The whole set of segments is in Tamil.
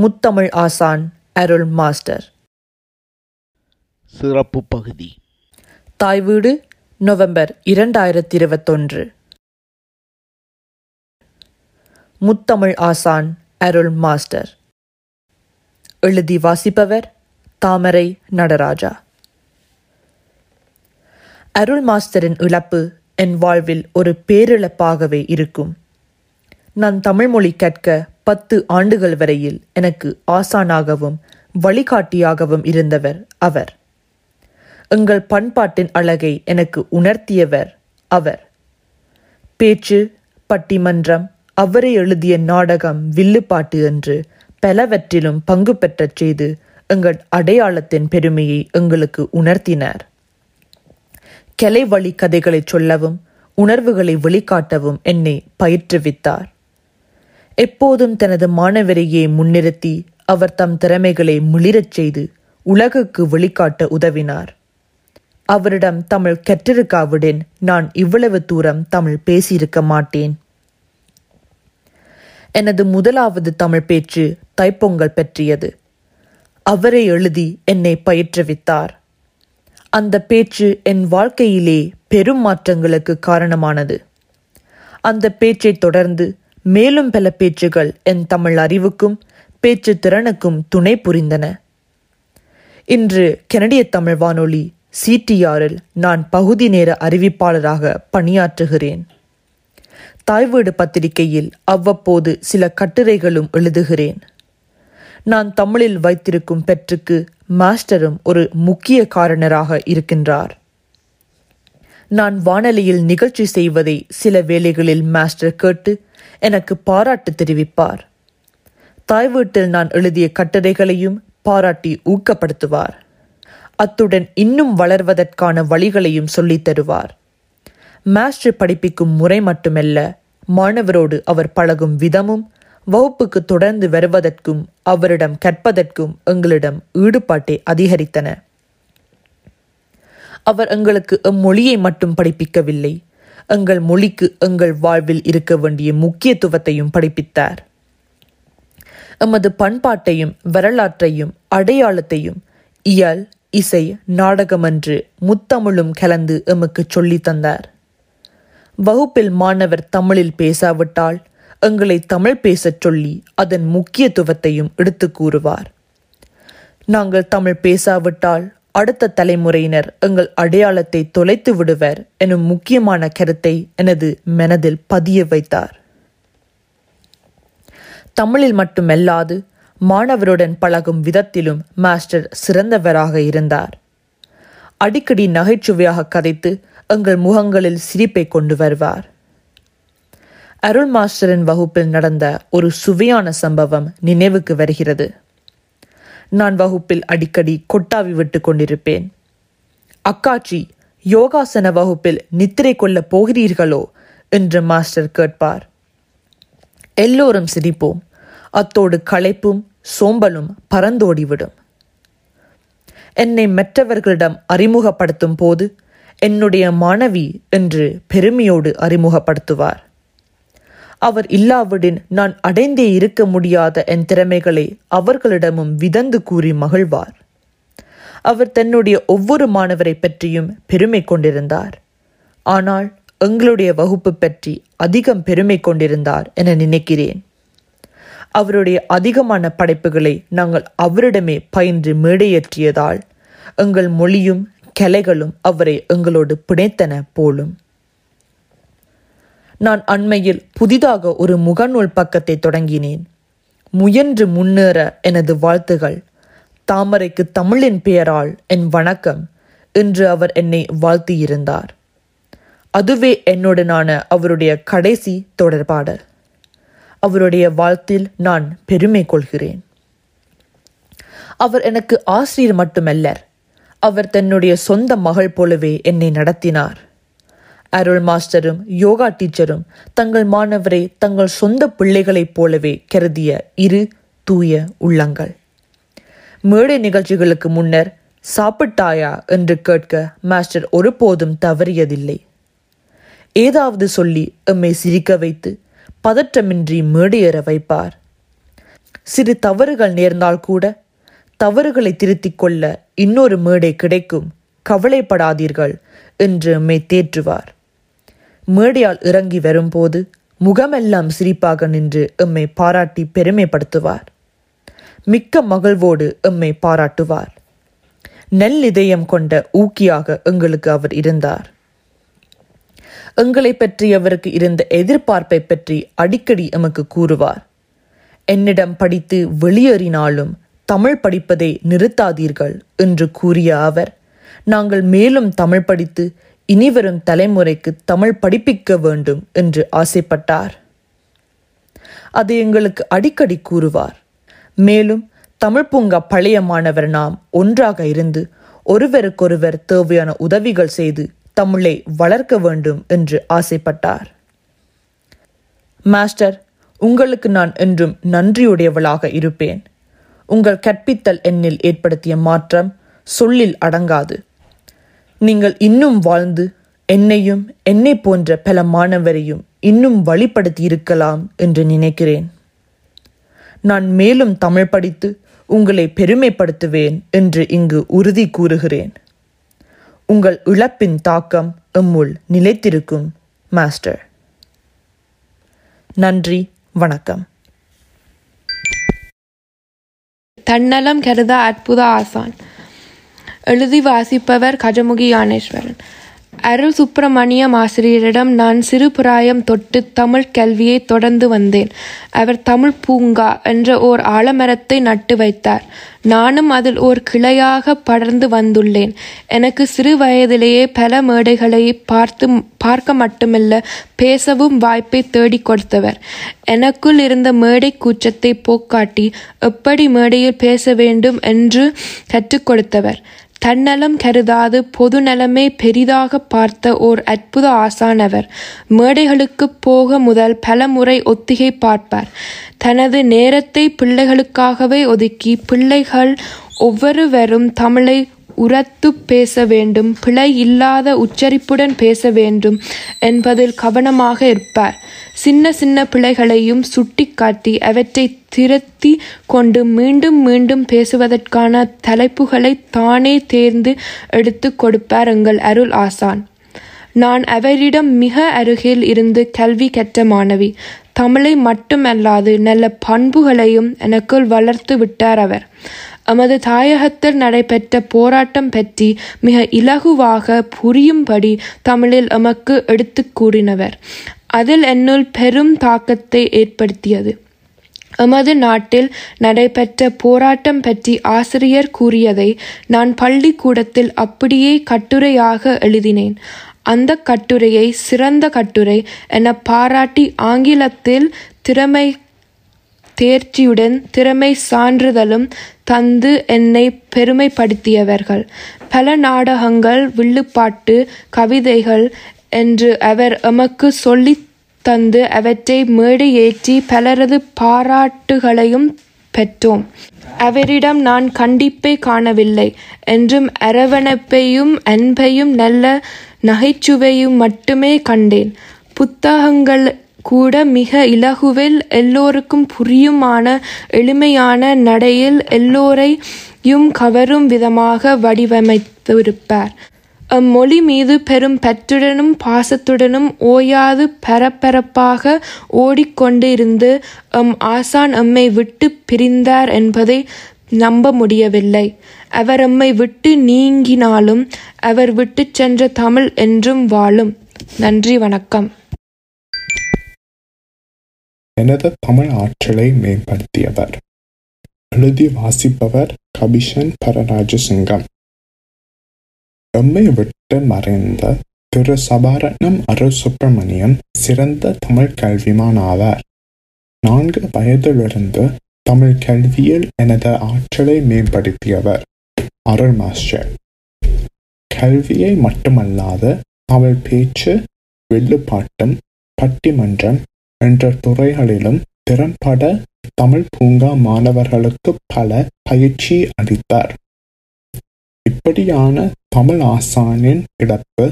முத்தமிழ் ஆசான் அருள் மாஸ்டர். சிறப்பு பகுதி தாய் வீடு நவம்பர் 2021. முத்தமிழ் ஆசான் அருள் மாஸ்டர். எழுதி வாசிப்பவர் தாமரை நடராஜா. அருள் மாஸ்டரின் இழப்பு என் வாழ்வில் ஒரு பேரிழப்பாகவே இருக்கும். நான் தமிழ்மொழி கற்க 10 ஆண்டுகள் வரையில் எனக்கு ஆசானாகவும் வழிகாட்டியாகவும் இருந்தவர் அவர். எங்கள் பண்பாட்டின் அழகை எனக்கு உணர்த்தியவர் அவர். பேச்சு, பட்டிமன்றம், அவரை எழுதிய நாடகம், வில்லுப்பாட்டு என்று பலவற்றிலும் பங்கு பெற்றச் செய்து எங்கள் அடையாளத்தின் பெருமையை எங்களுக்கு உணர்த்தினார். கலை வழி கதைகளை சொல்லவும் உணர்வுகளை வெளிக்காட்டவும் என்னை பயிற்றுவித்தார். எப்போதும் தனது மாணவரையே முன்னிறுத்தி அவர் தம் திறமைகளை மிளிரச் செய்து உலகுக்கு வெளிக்காட்ட உதவினார். அவரிடம் தமிழ் கற்றிருக்காவிடன் நான் இவ்வளவு தூரம் தமிழ் பேசியிருக்க மாட்டேன். எனது முதலாவது தமிழ் பேச்சு தைப்பொங்கல் பற்றியது. அவரை எழுதி என்னை பயிற்றுவித்தார். அந்த பேச்சு என் வாழ்க்கையிலே பெரும் மாற்றங்களுக்கு காரணமானது. அந்த பேச்சை தொடர்ந்து மேலும் பல பேச்சுகள் என் தமிழ் அறிவுக்கும் பேச்சு திறனுக்கும் துணை புரிந்தன. இன்று கனடிய தமிழ் வானொலி CTRல் நான் பகுதி நேர அறிவிப்பாளராக பணியாற்றுகிறேன். தாய்வீடு பத்திரிகையில் அவ்வப்போது சில கட்டுரைகளும் எழுதுகிறேன். நான் தமிழில் வைத்திருக்கும் பெற்றுக்கு மாஸ்டரும் ஒரு முக்கிய காரணராக இருக்கின்றார். நான் வானொலியில் நிகழ்ச்சி செய்வதை சில வேளைகளில் மாஸ்டர் கேட்டு எனக்கு பாராட்டு தெரிவிப்பார். தாய் வீட்டில் நான் எழுதிய கட்டுரைகளையும் பாராட்டி ஊக்கப்படுத்துவார். அத்துடன் இன்னும் வளர்வதற்கான வழிகளையும் சொல்லித் தருவார். மாஸ்டர் படிப்பிக்கும் முறை மட்டுமல்ல, மாணவரோடு அவர் பழகும் விதமும் வகுப்புக்கு தொடர்ந்து வருவதற்கும் அவரிடம் கற்பதற்கும் எங்களிடம் ஈடுபாட்டை அதிகரித்தன. அவர் எங்களுக்கு எம்மொழியை மட்டும் படிப்பிக்கவில்லை, எங்கள் மொழிக்கு எங்கள் வாழ்வில் இருக்க வேண்டிய முக்கியத்துவத்தையும் படிப்பித்தார். எமது பண்பாட்டையும் வரலாற்றையும் அடையாளத்தையும் இயல், இசை, நாடகம் என்று முத்தமிழும் கலந்து எமக்கு சொல்லி தந்தார். வகுப்பில் மாணவர் தமிழில் பேசாவிட்டால் எங்களை தமிழ் பேசச் சொல்லி அதன் முக்கியத்துவத்தையும் எடுத்து கூறுவார். நாங்கள் தமிழ் பேசாவிட்டால் அடுத்த தலைமுறையினர் எங்கள் அடையாளத்தை தொலைத்து விடுவர் எனும் முக்கியமான கருத்தை எனது மனதில் பதிய வைத்தார். தமிழில் மட்டுமல்லாது மாணவருடன் பழகும் விதத்திலும் மாஸ்டர் சிறந்தவராக இருந்தார். அடிக்கடி நகைச்சுவையாக கதைத்து எங்கள் முகங்களில் சிரிப்பை கொண்டு வருவார். அருள் மாஸ்டரின் வகுப்பில் நடந்த ஒரு சுவையான சம்பவம் நினைவுக்கு வருகிறது. நான் வகுப்பில் அடிக்கடி கொட்டாவி விட்டு கொண்டிருப்பேன். "அக்காச்சி, யோகாசன வகுப்பில் நித்திரை கொள்ளப் போகிறீர்களோ?" என்று மாஸ்டர் கேட்பார். எல்லோரும் சிரிப்போம். அத்தோடு களைப்பும் சோம்பலும் பறந்தோடிவிடும். என்னை மற்றவர்களிடம் அறிமுகப்படுத்தும் போது "என்னுடைய மாணவி" என்று பெருமையோடு அறிமுகப்படுத்துவார். அவர் இல்லாவிடின் நான் அடைந்தே இருக்க முடியாத என் திறமைகளை அவர்களிடமும் விதந்து கூறி மகிழ்வார். அவர் தன்னுடைய ஒவ்வொரு மாணவரை பற்றியும் பெருமை கொண்டிருந்தார். ஆனால் எங்களுடைய வகுப்பு பற்றி அதிகம் பெருமை கொண்டிருந்தார் என நினைக்கிறேன். அவருடைய அதிகமான படைப்புகளை நாங்கள் அவரிடமே பயின்று மேடையேற்றியதால் எங்கள் மொழியும் கலைகளும் அவரை எங்களோடு பிணைத்தன போலும். நான் அண்மையில் புதிதாக ஒரு முகநூல் பக்கத்தை தொடங்கினேன். முயன்று முன்னேற எனது வாழ்த்துகள். தாமரைக்கு தமிழின் பெயரால் என் வணக்கம் என்று அவர் என்னை வாழ்த்தியிருந்தார். அதுவே என்னுடனான அவருடைய கடைசி தொடர்பாடல். அவருடைய வாழ்த்தில் நான் பெருமை கொள்கிறேன். அவர் எனக்கு ஆசிரியர் மட்டுமல்ல, அவர் தன்னுடைய சொந்த மகள் போலவே என்னை நடத்தினார். அருள் மாஸ்டரும் யோகா டீச்சரும் தங்கள் மாணவரை தங்கள் சொந்த பிள்ளைகளைப் போலவே கருதிய இரு தூய உள்ளங்கள். மேடை நிகழ்ச்சிகளுக்கு முன்னர் "சாப்பிட்டாயா?" என்று கேட்க மாஸ்டர் ஒருபோதும் தவறியதில்லை. ஏதாவது சொல்லி எம்மை சிரிக்க வைத்து பதற்றமின்றி மேடையேற வைப்பார். சிறு தவறுகள் நேர்ந்தால் கூட தவறுகளை திருத்திக் கொள்ள இன்னொரு மேடை கிடைக்கும், கவலைப்படாதீர்கள் என்று மெத்தேற்றுவார். மேடையால் இறங்கி வரும்போது முகமெல்லாம் சிரிப்பாக நின்று எம்மை பாராட்டி பெருமைப்படுத்துவார். மிக்க மகிழ்வோடு எம்மை பாராட்டுவார். நல்லிதயம் கொண்ட ஊக்கியாக எங்களுக்கு அவர் இருந்தார். எங்களை பற்றி அவருக்கு இருந்த எதிர்பார்ப்பை பற்றி அடிக்கடி எமக்கு கூறுவார். என்னிடம் படித்து வெளியேறினாலும் தமிழ் படிப்பதை நிறுத்தாதீர்கள் என்று கூறிய அவர், நாங்கள் மேலும் தமிழ் படித்து இனிவரும் தலைமுறைக்கு தமிழ் படிப்பிக்க வேண்டும் என்று ஆசைப்பட்டார். அது எங்களுக்கு அடிக்கடி கூறுவார். மேலும் தமிழ் பூங்கா பழைய மாணவர் நாம் ஒன்றாக இருந்து ஒருவருக்கொருவர் தேவையான உதவிகள் செய்து தமிழை வளர்க்க வேண்டும் என்று ஆசைப்பட்டார். மாஸ்டர், உங்களுக்கு நான் என்றும் நன்றியுடையவளாக இருப்பேன். உங்கள் கற்பித்தல் எண்ணில் ஏற்படுத்திய மாற்றம் சொல்லில் அடங்காது. நீங்கள் இன்னும் வாழ்ந்து என்னையும் என்னை போன்ற பல மாணவரையும் இன்னும் வழிபடுத்தி இருக்கலாம் என்று நினைக்கிறேன். நான் மேலும் தமிழ் படித்து உங்களை பெருமைப்படுத்துவேன் என்று இங்கு உறுதி கூறுகிறேன். உங்கள் இழப்பின் தாக்கம் எம்முள் நிலைத்திருக்கும் மாஸ்டர். நன்றி, வணக்கம். தன்னலம் கருத அற்புத ஆசான். எழுதி வாசிப்பவர் கஜமுகி யானேஸ்வரன். அருள் சுப்பிரமணிய ஆசிரியரிடம் நான் சிறு பிராயம் தொட்டு தமிழ் கல்வியை தொடர்ந்து வந்தேன். அவர் தமிழ் பூங்கா என்ற ஓர் ஆலமரத்தை நட்டு வைத்தார். நானும் அதில் ஓர் கிளையாக படர்ந்து வந்துள்ளேன். எனக்கு சிறு வயதிலேயே பல மேடைகளை பார்க்க மட்டுமல்ல, பேசவும் வாய்ப்பை தேடி கொடுத்தவர். எனக்குள் இருந்த மேடை கூச்சத்தை போக்காட்டி எப்படி மேடையில் பேச வேண்டும் என்று கற்றுக் கொடுத்தவர். தன்னலம் கருதாது பொது நலமே பெரிதாக பார்த்த ஓர் அற்புத ஆசானவர். மேடைகளுக்கு போக முதல் பல முறை ஒத்திகை பார்ப்பார். தனது நேரத்தை பிள்ளைகளுக்காகவே ஒதுக்கி பிள்ளைகள் ஒவ்வொருவரும் தமிழை உரத்து பேச வேண்டும், பிழை இல்லாத உச்சரிப்புடன் பேச வேண்டும் என்பதில் கவனமாக இருப்பார். சின்ன சின்ன பிழைகளையும் சுட்டி காட்டி அவற்றை திருத்தி கொண்டு மீண்டும் மீண்டும் பேசுவதற்கான தலைப்புகளை தானே தேர்ந்து எடுத்து கொடுப்பார் எங்கள் அருள் ஆசான். நான் அவரிடம் மிக அருகில் இருந்து கல்வி கற்ற மாணவி. தமிழை மட்டுமல்லாது நல்ல பண்புகளையும் எனக்குள் வளர்த்து விட்டார் அவர். எமது தாயகத்தில் நடைபெற்ற போராட்டம் பற்றி மிக இலகுவாக புரியும்படி தமிழில் எமக்கு எடுத்து கூறினவர். அதில் என்னுள் பெரும் தாக்கத்தை ஏற்படுத்தியது. எமது நாட்டில் நடைபெற்ற போராட்டம் பற்றி ஆசிரியர் கூறியதை நான் பள்ளிக்கூடத்தில் அப்படியே கட்டுரையாக எழுதினேன். அந்த கட்டுரையை சிறந்த கட்டுரை என பாராட்டி ஆங்கிலத்தில் திறமை தேர்ச்சியுடன் திறமை சான்றிதழும் தந்து என்னை பெருமைப்படுத்தியவர்கள். பல நாடகங்கள், வில்லுப்பாட்டு, கவிதைகள் என்று அவர் எமக்கு சொல்லி தந்து அவற்றை மேடை ஏற்றி பலரது பாராட்டுகளையும் பெற்றோம். அவரிடம் நான் கண்டிப்பை காணவில்லை என்றும் அரவணைப்பையும் அன்பையும் நல்ல நகைச்சுவையும் மட்டுமே கண்டேன். புத்தகங்கள் கூட மிக இலகுவில் எல்லோருக்கும் புரியுமான எளிமையான நடையில் எல்லோரையும் கவரும் விதமாக வடிவமைத்திருப்பார். அம்மொழி மீது பெரும் பற்றுடனும் பாசத்துடனும் ஓயாது பரபரப்பாக ஓடிக்கொண்டு இருந்து எம் ஆசான் எம்மை விட்டு பிரிந்தார் என்பதை நம்ப முடியவில்லை. அவர் எம்மை விட்டு நீங்கினாலும் அவர் விட்டு சென்ற தமிழ் என்றும் வாழும். நன்றி, வணக்கம். எனது தமிழ் ஆற்றலை மேம்படுத்தியவர். எழுதி வாசிப்பவர் கபிஷன் பரராஜசிங்கம். எம்மை விட்டு மறைந்த திரு சபாரட்ணம் அருள் சுப்பிரமணியம் சிறந்த தமிழ் கல்விமான் ஆவார். 4 வயதிலிருந்து தமிழ் கல்வியில் எனது ஆற்றலை மேம்படுத்தியவர் அருள் மாஸ்டர். கல்வியை மட்டுமல்லாது அவள் பேச்சு, வில்லுப்பாட்டம், பட்டிமன்றம் என்ற துறைகளிலும் திறம்பட தமிழ் பூங்கா மாணவர்களுக்கு பல பயிற்சி அளித்தார். இப்படியான தமிழ் ஆசானின் இழப்பு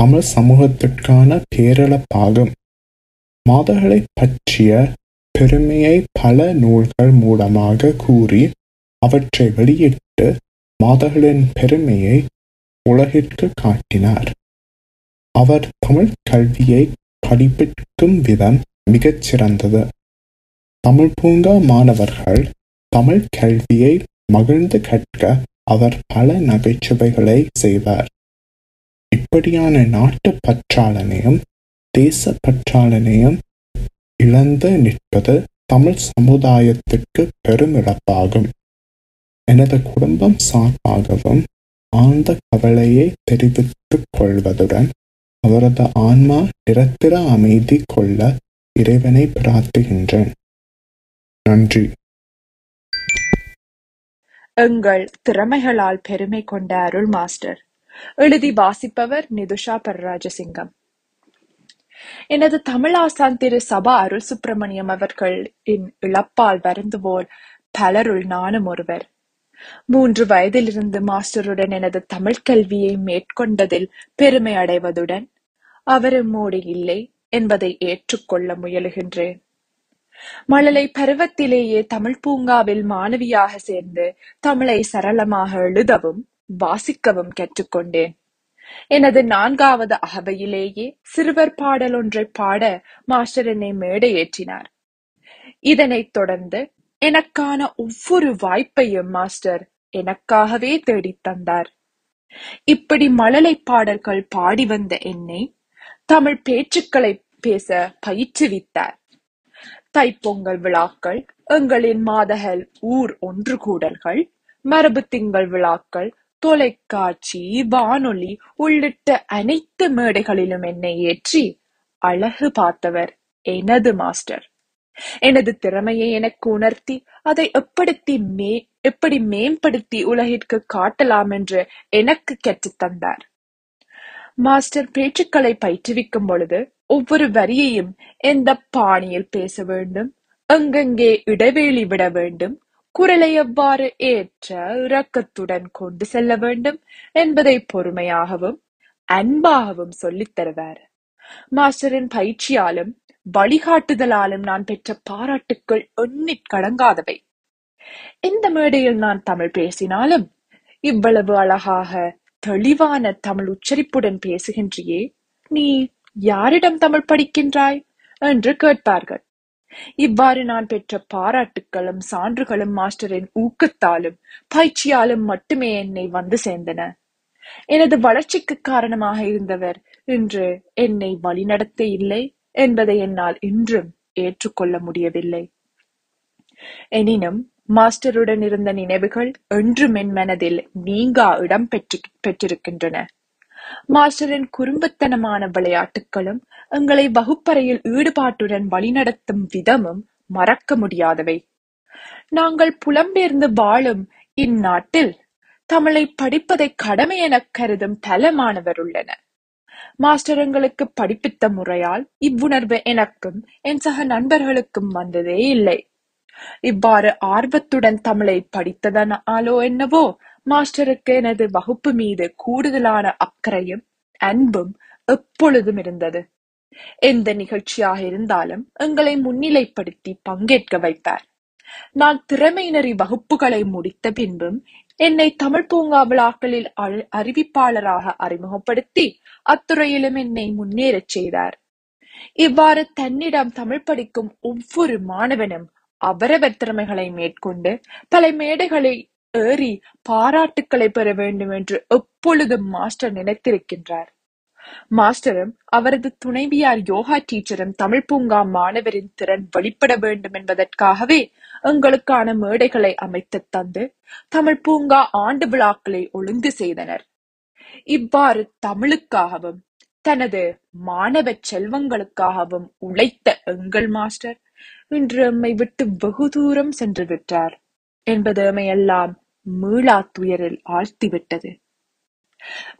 தமிழ் சமூகத்திற்கான பேரிழப்பாகும். மாதர்களை பற்றிய பெருமையை பல நூல்கள் மூலமாக கூறி அவற்றை வெளியிட்டு மாதர்களின் பெருமையை உலகிற்கு காட்டினார். அவர் தமிழ் கல்வியை படிப்பிக்கும் விதம் மிகச் சிறந்தது. தமிழ் பூங்கா மாணவர்கள் தமிழ் கல்வியை மகிழ்ந்து கற்க அவர் பல நகைச்சுவைகளை செய்வார். இப்படியான நாட்டு பற்றாளனையும் தேச பற்றாளனையும் இழந்து நிற்பது தமிழ் சமுதாயத்திற்கு பெருமிழப்பாகும். எனது குடும்பம் சார்பாகவும் ஆழ்ந்த கவலையை தெரிவித்துக் கொள்வதுடன் அவரது ஆன்மா நிரந்தர அமைதி கொள்ள இறைவனை பிரார்த்துகின்றேன். நன்றி. எங்கள் திறமைகளால் பெருமை கொண்ட அருள் மாஸ்டர். எழுதி வாசிப்பவர் நிதுஷா பரராஜசிங்கம். எனது தமிழாசான் திரு சபா அருள் சுப்பிரமணியம் அவர்கள் என் இழப்பால் வருந்துவோர் பலருள் நானும் ஒருவர். 3 வயதிலிருந்து மாஸ்டருடன் எனது தமிழ் கல்வியை மேற்கொண்டதில் பெருமை அடைவதுடன் அவரும் மோடி இல்லை என்பதை ஏற்றுக்கொள்ள முயலுகின்றேன். மழலை பருவத்திலேயே தமிழ் பூங்காவில் மாணவியாக சேர்ந்து தமிழை சரளமாக எழுதவும் வாசிக்கவும் கற்றுக்கொண்டேன். எனது 4வது அகவையிலேயே சிறுவர் பாடல் ஒன்றை பாட மாஸ்டர் என்னை மேடையேற்றினார். இதனைத் தொடர்ந்து எனக்கான ஒவ்வொரு வாய்ப்பையும் மாஸ்டர் எனக்காகவே தேடித்தந்தார். இப்படி மழலை பாடல்கள் பாடி வந்த என்னை தமிழ் பேச்சுக்களை பேச பயிற்றுவித்தார். தைப்பொங்கல் விழாக்கள், எங்களின் மாதகல் ஊர் ஒன்று கூடல்கள், மரபு திங்கள் விழாக்கள், தொலைக்காட்சி, வானொலி உள்ளிட்ட அனைத்து மேடைகளிலும் என்னை ஏற்றி அழகு பார்த்தவர் எனது மாஸ்டர். எனது திறமையை எனக்கு உணர்த்தி அதை எப்படி மேம்படுத்தி உலகிற்கு காட்டலாம் என்று எனக்கு கற்றுத்தந்தார். மாஸ்டர் பேச்சுக்களை பயிற்றுவிக்கும் பொழுது ஒவ்வொரு வரியையும் எந்த பாணியில் பேச வேண்டும், எங்கெங்கே இடைவேளி விட வேண்டும், குரலை எவ்வாறு ஏற்ற இரக்கத்துடன் கொண்டு செல்ல வேண்டும் என்பதை பொறுமையாகவும் அன்பாகவும் சொல்லித் தருவார். மாஸ்டரின் பயிற்சியாலும் வழிகாட்டுதலாலும் நான் பெற்ற பாராட்டுக்கள் எண்ணிற் கடங்காதவை. இந்த மேடையில் நான் தமிழ் பேசினாலும் இவ்வளவு அழகாக தெளிவான தமிழ் உச்சரிப்புடன் பேசுகின்றியே, நீ யாரிடம் தமிழ் படிக்கின்றாய் என்று கேட்பார்கள். இவ்வாறு நான் பெற்ற பாராட்டுக்களும் சான்றுகளும் மாஸ்டரின் ஊக்கத்தாலும் பயிற்சியாலும் மட்டுமே என்னை வந்து சேர்ந்தன. எனது வளர்ச்சிக்கு காரணமாக இருந்தவர் இன்று என்னை வழிநடத்த இல்லை என்பதை என்னால் இன்றும் ஏற்றுக்கொள்ள முடியவில்லை. எனினும் மாஸ்டருடன் இருந்த நினைவுகள் என்றும் என் மனதில் நீங்கா இடம் பெற்றிருக்கின்றன. மாஸ்டரின் குறும்புத்தனமான விளையாட்டுகளும் எங்களை வகுப்பறையில் ஈடுபாட்டுடன் வழிநடத்தும் விதமும் மறக்க முடியாதவை. நாங்கள் புலம்பெயர்ந்து வாழும் இந்நாட்டில் தமிழை படிப்பதை கடமை என கருதும் பல மாணவர் உள்ளனர். மாஸ்டர் எங்களுக்கு படிப்பித்த முறையால் இவ்வுணர்வு எனக்கும் என் சக நண்பர்களுக்கும் வந்ததே இல்லை. இவ்வாறு ஆர்வத்துடன் தமிழை படித்ததனாலோ என்னவோ மாஸ்டருக்கு எனது வகுப்பு மீது கூடுதலான அக்கறையும் அன்பும் எப்பொழுதும் இருந்தது. எந்த நிகழ்ச்சியாக இருந்தாலும் எங்களை முன்னிலைப்படுத்தி பங்கேற்க வைத்தார். நான் திறமையினரி வகுப்புகளை முடித்த பின்பும் என்னை தமிழ் பூங்கா விழாக்களில் அறிவிப்பாளராக அறிமுகப்படுத்தி அத்துறையிலும் என்னை முன்னேறச் செய்தார். இவ்வாறு தன்னிடம் தமிழ் படிக்கும் ஒவ்வொரு மாணவனும் அவரவர் திறமைகளை மேற்கொண்டு பல மேடைகளை ஏறி பாராட்டுக்களை பெற வேண்டும் என்று எப்பொழுதும் மாஸ்டர் நினைத்திருக்கின்றார். மாஸ்டரும் அவரது துணைவியார் யோகா டீச்சரும் தமிழ் பூங்கா மாணவரின் திறன் வெளிப்பட வேண்டும் என்பதற்காகவே எங்களுக்கான மேடைகளை அமைத்து தந்து தமிழ் பூங்கா ஆண்டு விழாக்களை ஒழுங்கு செய்தனர். இவ்வாறு தமிழுக்காகவும் தனது மாணவ செல்வங்களுக்காகவும் உழைத்த எங்கள் மாஸ்டர் இன்று எம்மை விட்டு வெகு தூரம் சென்று விட்டார் என்பது எம்மையெல்லாம் மீளா துயரில் ஆழ்த்திவிட்டது.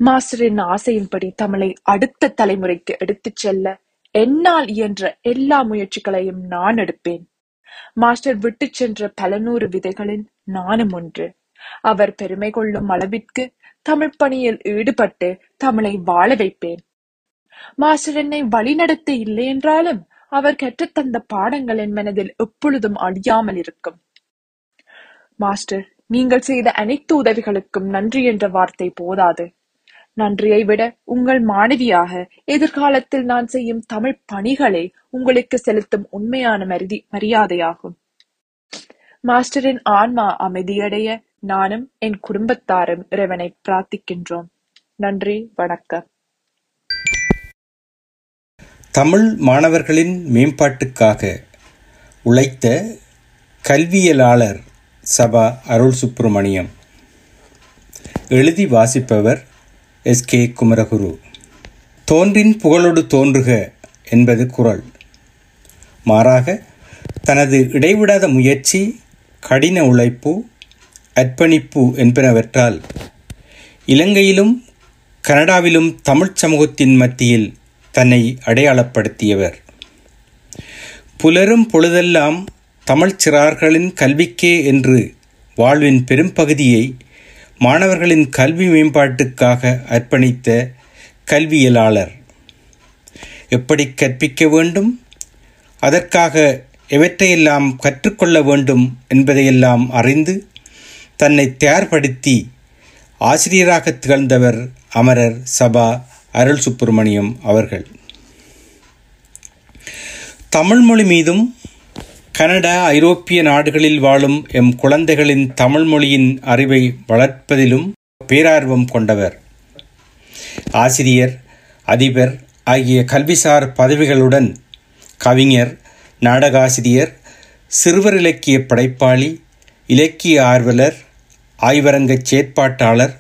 மாஸ்டரின் ஆசையின்படி தமிழை அடுத்த தலைமுறைக்கு எடுத்துச் செல்ல என்னால் இயன்ற எல்லா முயற்சிகளையும் நான் எடுப்பேன். மாஸ்டர் விட்டு சென்ற பல நூறு விதைகளில் நானும் ஒன்று. அவர் பெருமை கொள்ளும் அளவிற்கு தமிழ் பணியில் ஈடுபட்டு தமிழை வாழ வைப்பேன். மாஸ்டர் என்னை வழிநடத்த இல்லை என்றாலும் அவர் கற்றுத்தந்த பாடங்கள் என் மனதில் எப்பொழுதும் அழியாமல் இருக்கும். மாஸ்டர், நீங்கள் செய்த அனைத்து உதவிகளுக்கும் நன்றி என்ற வார்த்தை போதாது. நன்றியை விட உங்கள் மாணவியாக எதிர்காலத்தில் நான் செய்யும் தமிழ் பணிகளை உங்களுக்கு செலுத்தும் உண்மையான மரியாதையாகும். மாஸ்டரின் ஆன்மா அமைதியடைய நானும் என் குடும்பத்தாரும் இறைவனை பிரார்த்திக்கின்றோம். நன்றி, வணக்கம். தமிழ் மாணவர்களின் மேம்பாட்டுக்காக உழைத்த கல்வியலாளர் சபா அருள் சுப்பிரமணியம். எழுதி வாசிப்பவர் எஸ்கே குமரகுரு. தோன்றின் புகழோடு தோன்றுக என்பது குரல். மாறாக தனது இடைவிடாத முயற்சி, கடின உழைப்பு, அர்ப்பணிப்பு என்பனவற்றால் இலங்கையிலும் கனடாவிலும் தமிழ் சமூகத்தின் மத்தியில் தன்னை அடையாளப்படுத்தியவர். புலரும் பொழுதெல்லாம் தமிழ்ச் சிறார்களின் கல்விக்கே என்று வாழ்வின் பெரும்பகுதியை மாணவர்களின் கல்வி மேம்பாட்டுக்காக அர்ப்பணித்த கல்வியலாளர். எப்படி கற்பிக்க வேண்டும், அதற்காக எவற்றையெல்லாம் கற்றுக்கொள்ள வேண்டும் என்பதையெல்லாம் அறிந்து தன்னை தயார்படுத்தி ஆசிரியராக திகழ்ந்தவர் அமரர் சபா அருள் சுப்பிரமணியம் அவர்கள். தமிழ்மொழி மீதும் கனடா, ஐரோப்பிய நாடுகளில் வாழும் எம் குழந்தைகளின் தமிழ் மொழியின் அறிவை வளர்ப்பதிலும் பேரார்வம் கொண்டவர். ஆசிரியர், அதிபர் ஆகிய கல்விசார் பதவிகளுடன் கவிஞர், நாடகாசிரியர், சிறுவர் இலக்கிய படைப்பாளி, இலக்கிய ஆர்வலர், ஆய்வரங்கச் செயற்பாட்டாளர்,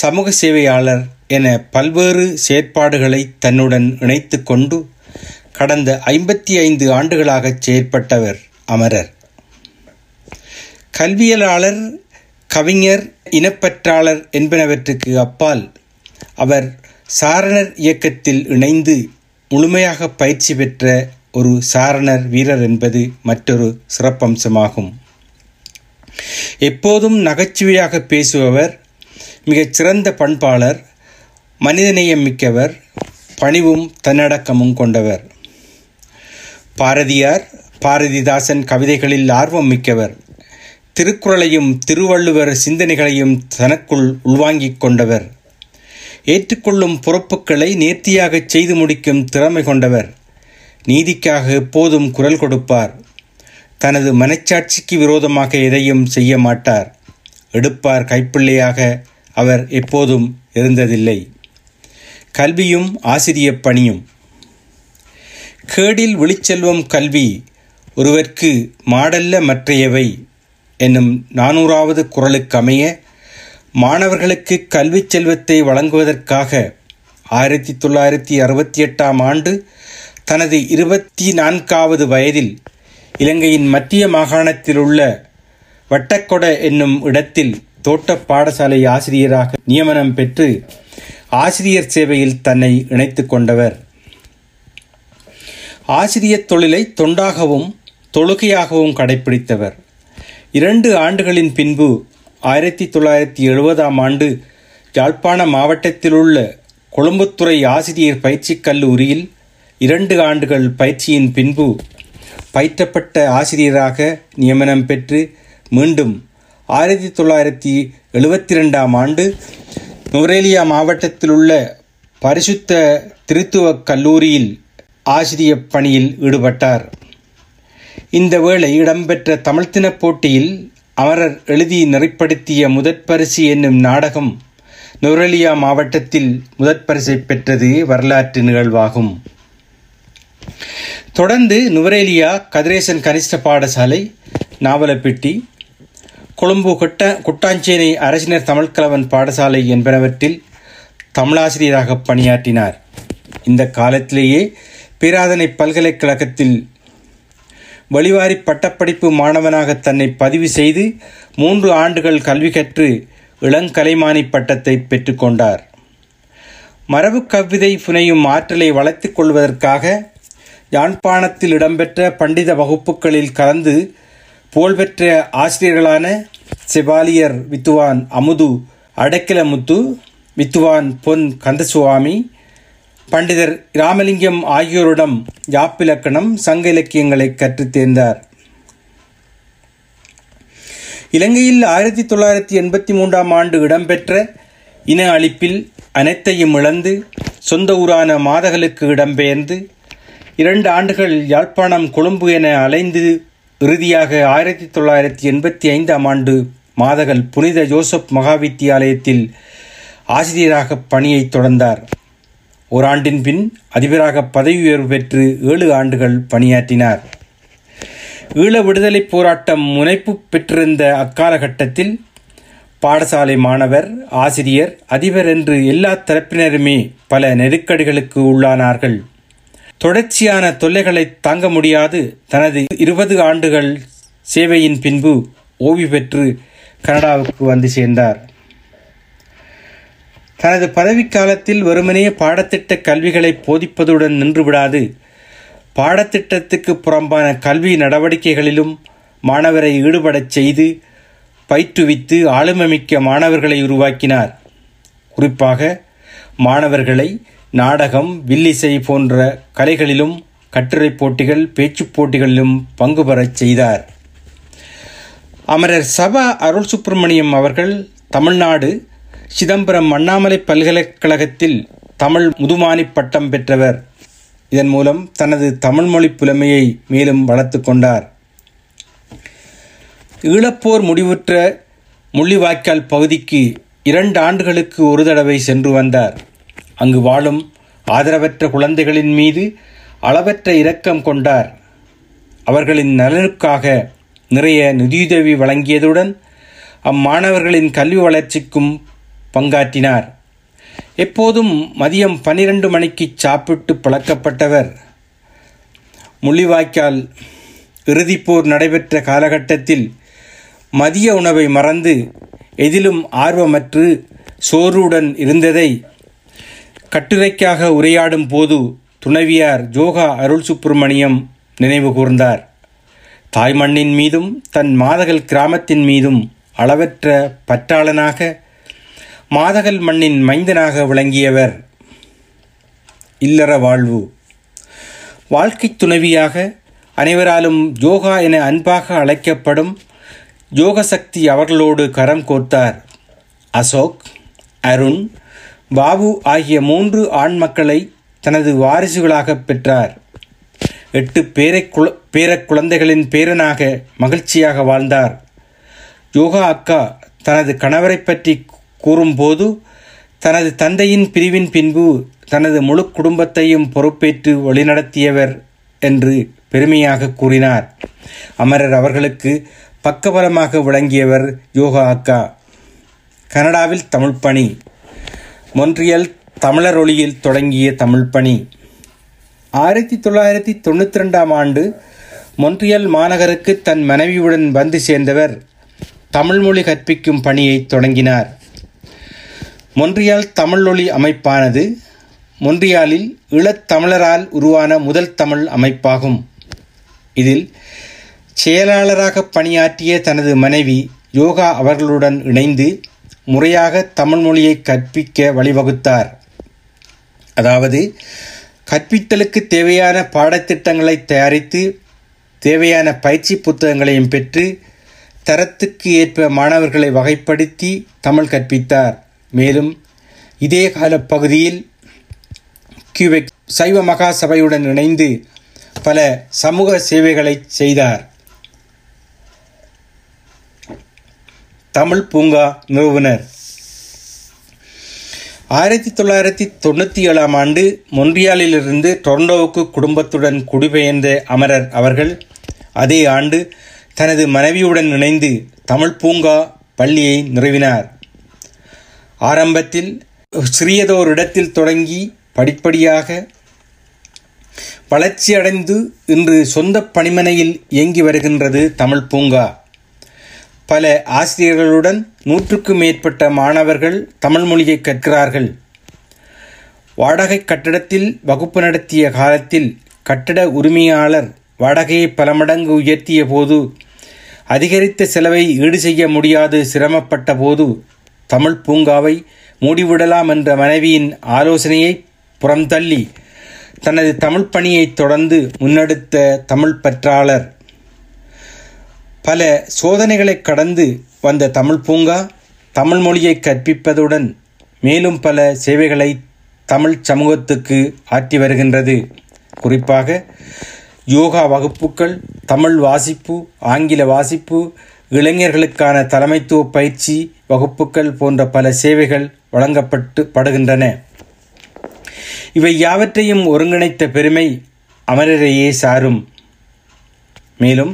சமூக சேவையாளர் என பல்வேறு செயற்பாடுகளை தன்னுடன் இணைத்து கொண்டு கடந்த 55 ஆண்டுகளாக செயற்பட்டவர் அமரர். கல்வியலாளர், கவிஞர், இனப்பற்றாளர் என்பனவற்றுக்கு அப்பால் அவர் சாரணர் இயக்கத்தில் இணைந்து முழுமையாக பயிற்சி பெற்ற ஒரு சாரணர் வீரர் என்பது மற்றொரு சிறப்பம்சமாகும். எப்போதும் நகைச்சுவையாக பேசுபவர், மிகச் சிறந்த பண்பாளர், மனிதநேயம் மிக்கவர், பணிவும் தன்னடக்கமும் கொண்டவர். பாரதியார், பாரதிதாசன் கவிதைகளில் ஆர்வம் மிக்கவர். திருக்குறளையும் திருவள்ளுவர் சிந்தனைகளையும் தனக்குள் உள்வாங்கிக் கொண்டவர். ஏற்றுக்கொள்ளும் பொறுப்புகளை நேர்த்தியாக செய்து முடிக்கும் திறமை கொண்டவர். நீதிக்காக எப்போதும் குரல் கொடுப்பார். தனது மனச்சாட்சிக்கு விரோதமாக எதையும் செய்ய மாட்டார். எடுப்பார் கைப்பிள்ளையாக அவர் எப்போதும் இருந்ததில்லை. கல்வியும் ஆசிரிய பணியும். கேடில் விழிச்செல்வம் கல்வி ஒருவர்க்கு மாடல்ல மற்றையவை என்னும் 400வது குறளுக்கு அமைய மாணவர்களுக்கு கல்வி செல்வத்தை வழங்குவதற்காக 1968 ஆண்டு தனது 24வது வயதில் இலங்கையின் மத்திய மாகாணத்தில் உள்ள வட்டக்கொட என்னும் இடத்தில் தோட்ட பாடசாலை ஆசிரியராக நியமனம் பெற்று ஆசிரியர் சேவையில் தன்னை இணைத்து கொண்டவர். ஆசிரியர் தொழிலை தொண்டாகவும் தொழுகையாகவும் கடைபிடித்தவர். 2 ஆண்டுகளின் பின்பு 1970 ஆண்டு யாழ்ப்பாண மாவட்டத்திலுள்ள கொழும்புத்துறை ஆசிரியர் பயிற்சிக் கல்லூரியில் 2 ஆண்டுகள் பயிற்சியின் பின்பு பயிற்றப்பட்ட ஆசிரியராக நியமனம் பெற்று மீண்டும் 1972 ஆண்டு நுவரேலியா மாவட்டத்தில் உள்ள பரிசுத்த திருத்துவ கல்லூரியில் ஆசிரிய பணியில் ஈடுபட்டார். இந்த வேளை இடம்பெற்ற தமிழ்த்தின போட்டியில் அமரர் எழுதி நெறிப்படுத்திய முதற்பரிசு என்னும் நாடகம் நுவரேலியா மாவட்டத்தில் முதற்பரிசை பெற்றது வரலாற்று நிகழ்வாகும். தொடர்ந்து நுவரேலியா கதிரேசன் கனிஷ்ட பாடசாலை, நாவலப்பிட்டி, கொழும்பு கொட்டாஞ்சேனை அரசினர் தமிழ்கலவன் பாடசாலை என்பனவற்றில் தமிழாசிரியராக பணியாற்றினார். இந்த காலத்திலேயே பேராதனை பல்கலைக்கழகத்தில் வழிவாரி பட்டப்படிப்பு மாணவனாக தன்னை பதிவு செய்து 3 ஆண்டுகள் கல்வி கற்று இளங்கலைமானி பட்டத்தை பெற்றுக்கொண்டார். மரபு கவிதை புனையும் ஆற்றலை வளர்த்து கொள்வதற்காக யாழ்ப்பாணத்தில் இடம்பெற்ற பண்டித வகுப்புகளில் கலந்து புகழ்பெற்ற ஆசிரியர்களான செபாலியர் வித்துவான் அமுது அடக்கிலமுத்து, வித்துவான் பொன் கந்தசுவாமி, பண்டிதர் ராமலிங்கம் ஆகியோரிடம் யாப்பிலக்கணம், சங்க இலக்கியங்களை கற்றுத் தேர்ந்தார். இலங்கையில் 1983 ஆம் ஆண்டு இடம்பெற்ற இன அழிப்பில் அனைத்தையும் இழந்து சொந்த ஊரான மாதகலுக்கு இடம்பெயர்ந்து 2 ஆண்டுகள் யாழ்ப்பாணம், கொழும்பு என அலைந்து இறுதியாக 1985 ஆம் ஆண்டு மாதகல் புனித ஜோசப் மகாவித்தியாலயத்தில் ஆசிரியராக பணியை தொடர்ந்தார். ஓராண்டின் பின் அதிபராக பதவி உயர்வு பெற்று 7 ஆண்டுகள் பணியாற்றினார். ஈழ விடுதலை போராட்டம் முனைப்பு பெற்றிருந்த அக்காலகட்டத்தில் பாடசாலை மாணவர், ஆசிரியர், அதிபர் என்று எல்லா தரப்பினருமே பல நெருக்கடிகளுக்கு உள்ளானார்கள். தொடர்ச்சியான தொல்லைகளை தாங்க முடியாது தனது 20 ஆண்டுகள் சேவையின் பின்பு ஓய்வு பெற்று கனடாவுக்கு வந்து சேர்ந்தார். தனது பதவிக்காலத்தில் வெறுமனே பாடத்திட்ட கல்விகளை போதிப்பதுடன் நின்றுவிடாது பாடத்திட்டத்துக்கு புறம்பான கல்வி நடவடிக்கைகளிலும் மாணவரை ஈடுபடச் செய்து பயிற்றுவித்து ஆளுமைமிக்க மாணவர்களை உருவாக்கினார். குறிப்பாக மாணவர்களை நாடகம், வில்லிசை போன்ற கலைகளிலும் கட்டுரை போட்டிகள், பேச்சுப் போட்டிகளிலும் பங்கு பெறச் செய்தார். அமரர் சபா அருள் சுப்பிரமணியம் அவர்கள் தமிழ்நாடு சிதம்பரம் அண்ணாமலை பல்கலைக்கழகத்தில் தமிழ் முதுமானி பட்டம் பெற்றவர். இதன் மூலம் தனது தமிழ்மொழி புலமையை மேலும் வளர்த்து கொண்டார். ஈழப்போர் முடிவுற்ற முள்ளிவாய்க்கால் பகுதிக்கு 2 ஆண்டுகளுக்கு ஒரு தடவை சென்று வந்தார். அங்கு வாழும் ஆதரவற்ற குழந்தைகளின் மீது அளவற்ற இரக்கம் கொண்டார். அவர்களின் நலனுக்காக நிறைய நிதியுதவி வழங்கியதுடன் அம்மாணவர்களின் கல்வி வளர்ச்சிக்கும் பங்காற்றினார். எப்போதும் மதியம் 12 மணிக்கு சாப்பிட்டு பழக்கப்பட்டவர். முள்ளிவாய்க்கால் இறுதிப்போர் நடைபெற்ற காலகட்டத்தில் மதிய உணவை மறந்து எதிலும் ஆர்வமற்று சோர்வுடன் இருந்ததை கட்டுரைக்காக உரையாடும் போது துணைவியார் ஜோகா அருள் சுப்பிரமணியம் நினைவு கூர்ந்தார். தாய்மண்ணின் மீதும் தன் மாதகல் கிராமத்தின் மீதும் அளவற்ற பற்றாளனாக, மாதகல் மண்ணின் மைந்தனாக விளங்கியவர். இல்லற வாழ்வு வாழ்க்கை துணைவியாக அனைவராலும் யோகா என அன்பாக அழைக்கப்படும் யோகசக்தி அவர்களோடு கரம் கோர்த்தார். அசோக், அருண், பாபு ஆகிய 3 ஆண் மக்களை தனது வாரிசுகளாக பெற்றார். 8 பேரக்குழந்தைகளின் பேரனாக மகிழ்ச்சியாக வாழ்ந்தார். யோகா அக்கா தனது கணவரை பற்றி கூறும்போது தனது தந்தையின் பிரிவின் பின்பு தனது முழு குடும்பத்தையும் பொறுப்பேற்று வழிநடத்தியவர் என்று பெருமையாக கூறினார். அமரர் அவர்களுக்கு பக்கபலமாக விளங்கியவர் யோகா அக்கா. கனடாவில் தமிழ் பணி மொன்றியல் தமிழர் ஒளியில் தொடங்கிய தமிழ் பணி 1992 ஆம் ஆண்டு மொன்றியல் மாநகருக்கு தன் மனைவியுடன் வந்து சேர்ந்தவர் தமிழ்மொழி கற்பிக்கும் பணியை தொடங்கினார். மொன்றியால் தமிழொலி அமைப்பானது மொன்றியாலில் இளத்தமிழரால் உருவான முதல் தமிழ் அமைப்பாகும். இதில் செயலாளராக பணியாற்றிய தனது மனைவி யோகா அவர்களுடன் இணைந்து முறையாக தமிழ்மொழியை கற்பிக்க வழிவகுத்தார். அதாவது, கற்பித்தலுக்கு தேவையான பாடத்திட்டங்களை தயாரித்து தேவையான பயிற்சி புத்தகங்களையும் பெற்று தரத்துக்கு ஏற்ப மாணவர்களை வகைப்படுத்தி தமிழ் கற்பித்தார். மேலும் இதே காலப்பகுதியில் கியூபெக் சைவ மகாசபையுடன் இணைந்து பல சமூக சேவைகளை செய்தார். தமிழ் பூங்கா நிறுவனர் 1997 ஆம் ஆண்டு மொன்றியாலிலிருந்து டொரண்டோவுக்கு குடும்பத்துடன் குடிபெயர்ந்த அமரர் அவர்கள் அதே ஆண்டு தனது மனைவியுடன் இணைந்து தமிழ் பூங்கா பள்ளியை நிறுவினார். ஆரம்பத்தில் சிறியதோர் இடத்தில் தொடங்கி படிப்படியாக வளர்ச்சியடைந்து இன்று சொந்த பணிமனையில் இயங்கி வருகின்றது தமிழ் பூங்கா. பல ஆசிரியர்களுடன் 100க்கும் மேற்பட்ட மாணவர்கள் தமிழ் மொழியை கற்கிறார்கள். வாடகை கட்டடத்தில் வகுப்பு நடத்திய காலத்தில் கட்டட உரிமையாளர் வாடகையை பல மடங்கு உயர்த்திய போது அதிகரித்த செலவை ஈடு செய்ய முடியாது சிரமப்பட்ட போது தமிழ் பூங்காவை மூடிவிடலாம் என்ற மனைவியின் ஆலோசனையை புறந்தள்ளி தனது தமிழ் பணியை தொடர்ந்து முன்னெடுத்த தமிழ் பற்றாளர். பல சோதனைகளை கடந்து வந்த தமிழ் பூங்கா தமிழ் மொழியை கற்பிப்பதுடன் மேலும் பல சேவைகளை தமிழ் சமூகத்துக்கு ஆற்றி வருகின்றது. குறிப்பாக யோகா வகுப்புகள், தமிழ் வாசிப்பு, ஆங்கில வாசிப்பு, இளைஞர்களுக்கான தலைமைத்துவ பயிற்சி வகுப்புகள் போன்ற பல சேவைகள் வழங்கப்படுகின்றன. இவை யாவற்றையும் ஒருங்கிணைத்த பெருமை அமரரையே சாரும். மேலும்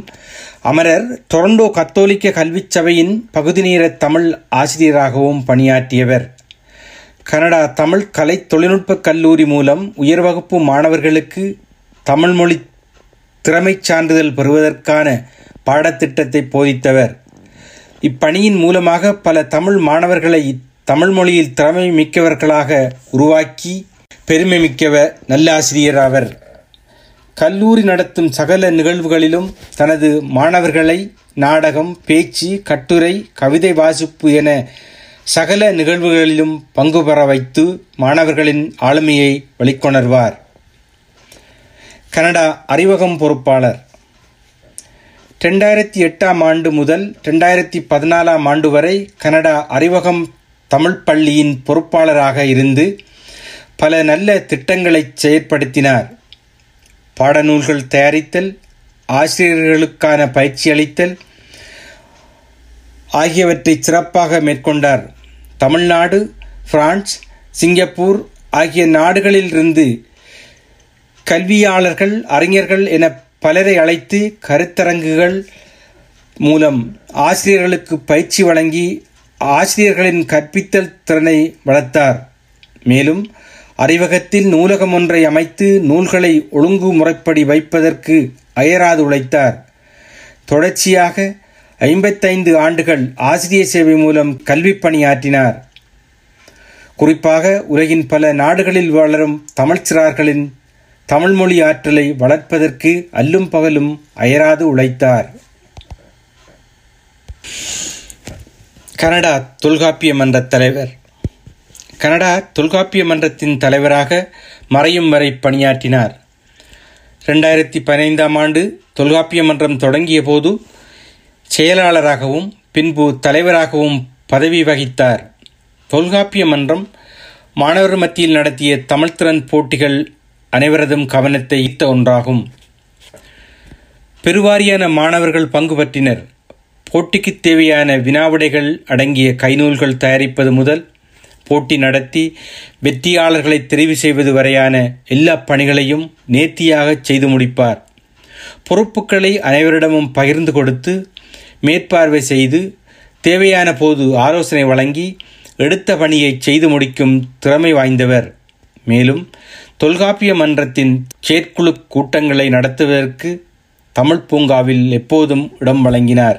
அமரர் டொரண்டோ கத்தோலிக்க கல்விச் சபையின் பகுதி நேர தமிழ் ஆசிரியராகவும் பணியாற்றியவர். கனடா தமிழ் கலை தொழில்நுட்பக் கல்லூரி மூலம் உயர்வகுப்பு மாணவர்களுக்கு தமிழ் மொழி திறமைச் சான்றிதழ் பெறுவதற்கான பாடத்திட்டத்தை போதித்தவர். இப்பணியின் மூலமாக பல தமிழ் மாணவர்களை தமிழ் மொழியில் திறமை மிக்கவர்களாக உருவாக்கி பெருமை மிக்கவர் நல்லாசிரியராவர். கல்லூரி நடத்தும் சகல நிகழ்வுகளிலும் தனது மாணவர்களை நாடகம், பேச்சு, கட்டுரை, கவிதை வாசிப்பு என சகல நிகழ்வுகளிலும் பங்கு பெற வைத்து மாணவர்களின் ஆளுமையை வெளிக்கொணர்வார். கனடா அறிவகம் பொறுப்பாளர் 2008 ஆம் ஆண்டு முதல் 2014 ஆம் ஆண்டு வரை கனடா அறிவகம் தமிழ் பள்ளியின் பொறுப்பாளராக இருந்து பல நல்ல திட்டங்களை செயற்படுத்தினார். பாடநூல்கள் தயாரித்தல், ஆசிரியர்களுக்கான பயிற்சி அளித்தல் ஆகியவற்றை சிறப்பாக மேற்கொண்டார். தமிழ்நாடு, பிரான்ஸ், சிங்கப்பூர் ஆகிய நாடுகளிலிருந்து கல்வியாளர்கள், அறிஞர்கள் என பலரை அழைத்து கருத்தரங்குகள் மூலம் ஆசிரியர்களுக்கு பயிற்சி வழங்கி ஆசிரியர்களின் கற்பித்தல் திறனை வளர்த்தார். மேலும் அறிவகத்தில் நூலகம் ஒன்றை அமைத்து நூல்களை ஒழுங்கு முறைப்படி வைப்பதற்கு அயராது உழைத்தார். தொடர்ச்சியாக 55 ஆண்டுகள் ஆசிரியர் சேவை மூலம் கல்வி பணியாற்றினார். குறிப்பாக உலகின் பல நாடுகளில் வளரும் தமிழ் சிறார்களின் தமிழ் மொழி ஆற்றலை வளர்ப்பதற்கு அல்லும் பகலும் அயராது உழைத்தார். கனடா தொல்காப்பிய மன்ற தலைவர். கனடா தொல்காப்பிய மன்றத்தின் தலைவராக மறையும் வரை பணியாற்றினார். 2015 ஆம் ஆண்டு தொல்காப்பிய மன்றம் தொடங்கிய போது செயலாளராகவும் பின்பு தலைவராகவும் பதவி வகித்தார். தொல்காப்பிய மன்றம் மாணவர் மத்தியில் நடத்திய தமிழ்திறன் போட்டிகள் அனைவரதும் கவனத்தை ஈர்த்த ஒன்றாகும். பெருவாரியான மாணவர்கள் பங்கு பற்றினர். போட்டிக்கு தேவையான வினாவிடைகள் அடங்கிய கைநூல்கள் தயாரிப்பது முதல் போட்டி நடத்தி வெற்றியாளர்களை தெரிவு செய்வது வரையான எல்லா பணிகளையும் நேர்த்தியாக செய்து முடிப்பார். பொறுப்புகளை அனைவரிடமும் பகிர்ந்து கொடுத்து மேற்பார்வை செய்து தேவையான போது ஆலோசனை வழங்கி எடுத்த பணியை செய்து முடிக்கும் திறமை வாய்ந்தவர். மேலும் தொல்காப்பிய மன்றத்தின் செயற்குழு கூட்டங்களை நடத்துவதற்கு தமிழ் பூங்காவில் எப்போதும் இடம் வழங்கினார்.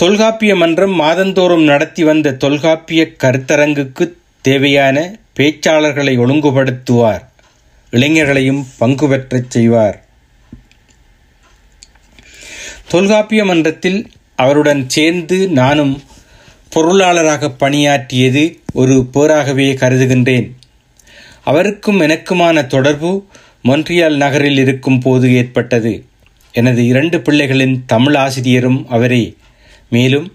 தொல்காப்பிய மன்றம் மாதந்தோறும் நடத்தி வந்த தொல்காப்பிய கருத்தரங்குக்கு தேவையான பேச்சாளர்களை ஒழுங்குபடுத்துவார். இளைஞர்களையும் பங்கு பெற்றச் செய்வார். தொல்காப்பிய மன்றத்தில் அவருடன் சேர்ந்து நானும் பொருளாளராக பணியாற்றியது ஒரு போராகவே கருதுகின்றேன். அவருக்கும் எனக்குமான தொடர்பு மொன்றியால் நகரில் இருக்கும் போது ஏற்பட்டது. எனது 2 பிள்ளைகளின் தமிழ் ஆசிரியரும் அவரே. மேலும்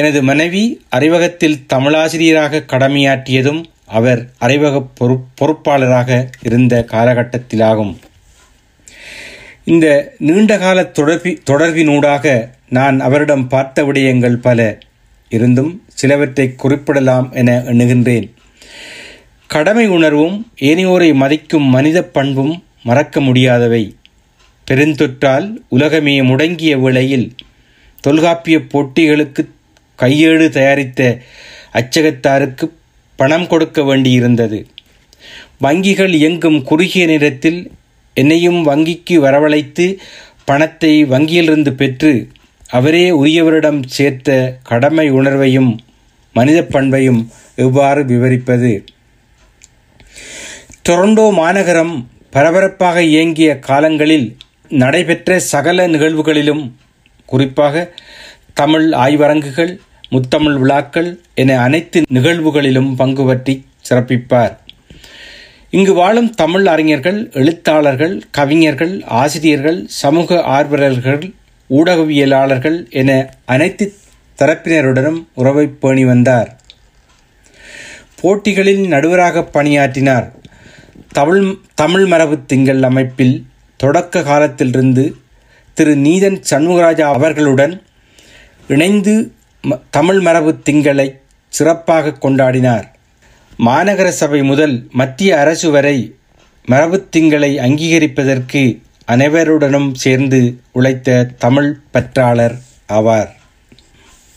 எனது மனைவி அறிவகத்தில் தமிழாசிரியராக கடமையாற்றியதும் அவர் அறிவக பொறுப்பாளராக இருந்த காலகட்டத்திலாகும். இந்த நீண்டகால தொடர்பினூடாக நான் அவரிடம் பார்த்த விடயங்கள் பல இருந்தும் சிலவற்றை குறிப்பிடலாம் என எண்ணுகின்றேன். கடமை உணர்வும் ஏனையோரை மதிக்கும் மனித பண்பும் மறக்க முடியாதவை. பெருந்தொற்றால் உலகமே முடங்கிய வேளையில் தொல்காப்பிய போட்டிகளுக்கு கையேடு தயாரித்த அச்சகத்தாருக்கு பணம் கொடுக்க வேண்டியிருந்தது. வங்கிகள் இயங்கும் குறுகிய நேரத்தில் என்னையும் வங்கிக்கு வரவழைத்து பணத்தை வங்கியிலிருந்து பெற்று அவரே உரியவரிடம் சேர்த்த கடமை உணர்வையும் மனித பண்பையும் எவ்வாறு விவரிப்பது? டொரண்டோ மாநகரம் பரபரப்பாக இயங்கிய காலங்களில் நடைபெற்ற சகல நிகழ்வுகளிலும் குறிப்பாக தமிழ் ஆய்வரங்குகள், முத்தமிழ் விழாக்கள் என அனைத்து நிகழ்வுகளிலும் பங்கு பற்றி சிறப்பிப்பார். இங்கு வாழும் தமிழ் அறிஞர்கள், எழுத்தாளர்கள், கவிஞர்கள், ஆசிரியர்கள், சமூக ஆர்வலர்கள், ஊடகவியலாளர்கள் என அனைத்து தரப்பினருடனும் உறவை பேணி வந்தார். போட்டிகளில் நடுவராக பணியாற்றினார். தமிழ் மரபு திங்கள் அமைப்பில் தொடக்க காலத்திலிருந்து திரு நீதன் சண்முகராஜா அவர்களுடன் இணைந்து தமிழ் மரபு திங்களை சிறப்பாக கொண்டாடினார். மாநகர சபை முதல் மத்திய அரசு வரை மரபு திங்களை அங்கீகரிப்பதற்கு அனைவருடனும் சேர்ந்து உழைத்த தமிழ் பற்றாளர் ஆவார்.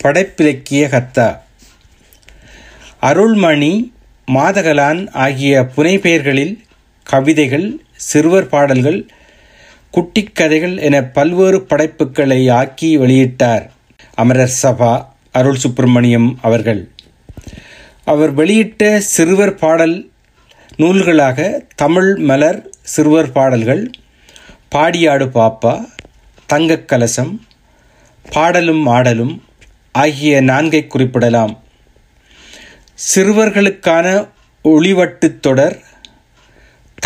படைப்பிலக்கிய கர்த்தா அருள்மணி, மாதகலான் ஆகிய புனைப்பெயர்களில் கவிதைகள், சிறுவர் பாடல்கள், குட்டிக்கதைகள் என பல்வேறு படைப்புகளை ஆக்கி வெளியிட்டார் அமரர் சபா அருள் சுப்பிரமணியம் அவர்கள். அவர் வெளியிட்ட சிறுவர் பாடல் நூல்களாக தமிழ் மலர் சிறுவர் பாடல்கள், பாடியாடு பாப்பா, தங்கக்கலசம், பாடலும் ஆடலும் ஆகிய நான்கை குறிப்பிடலாம். சிறுவர்களுக்கான ஒளிவட்டு தொடர்,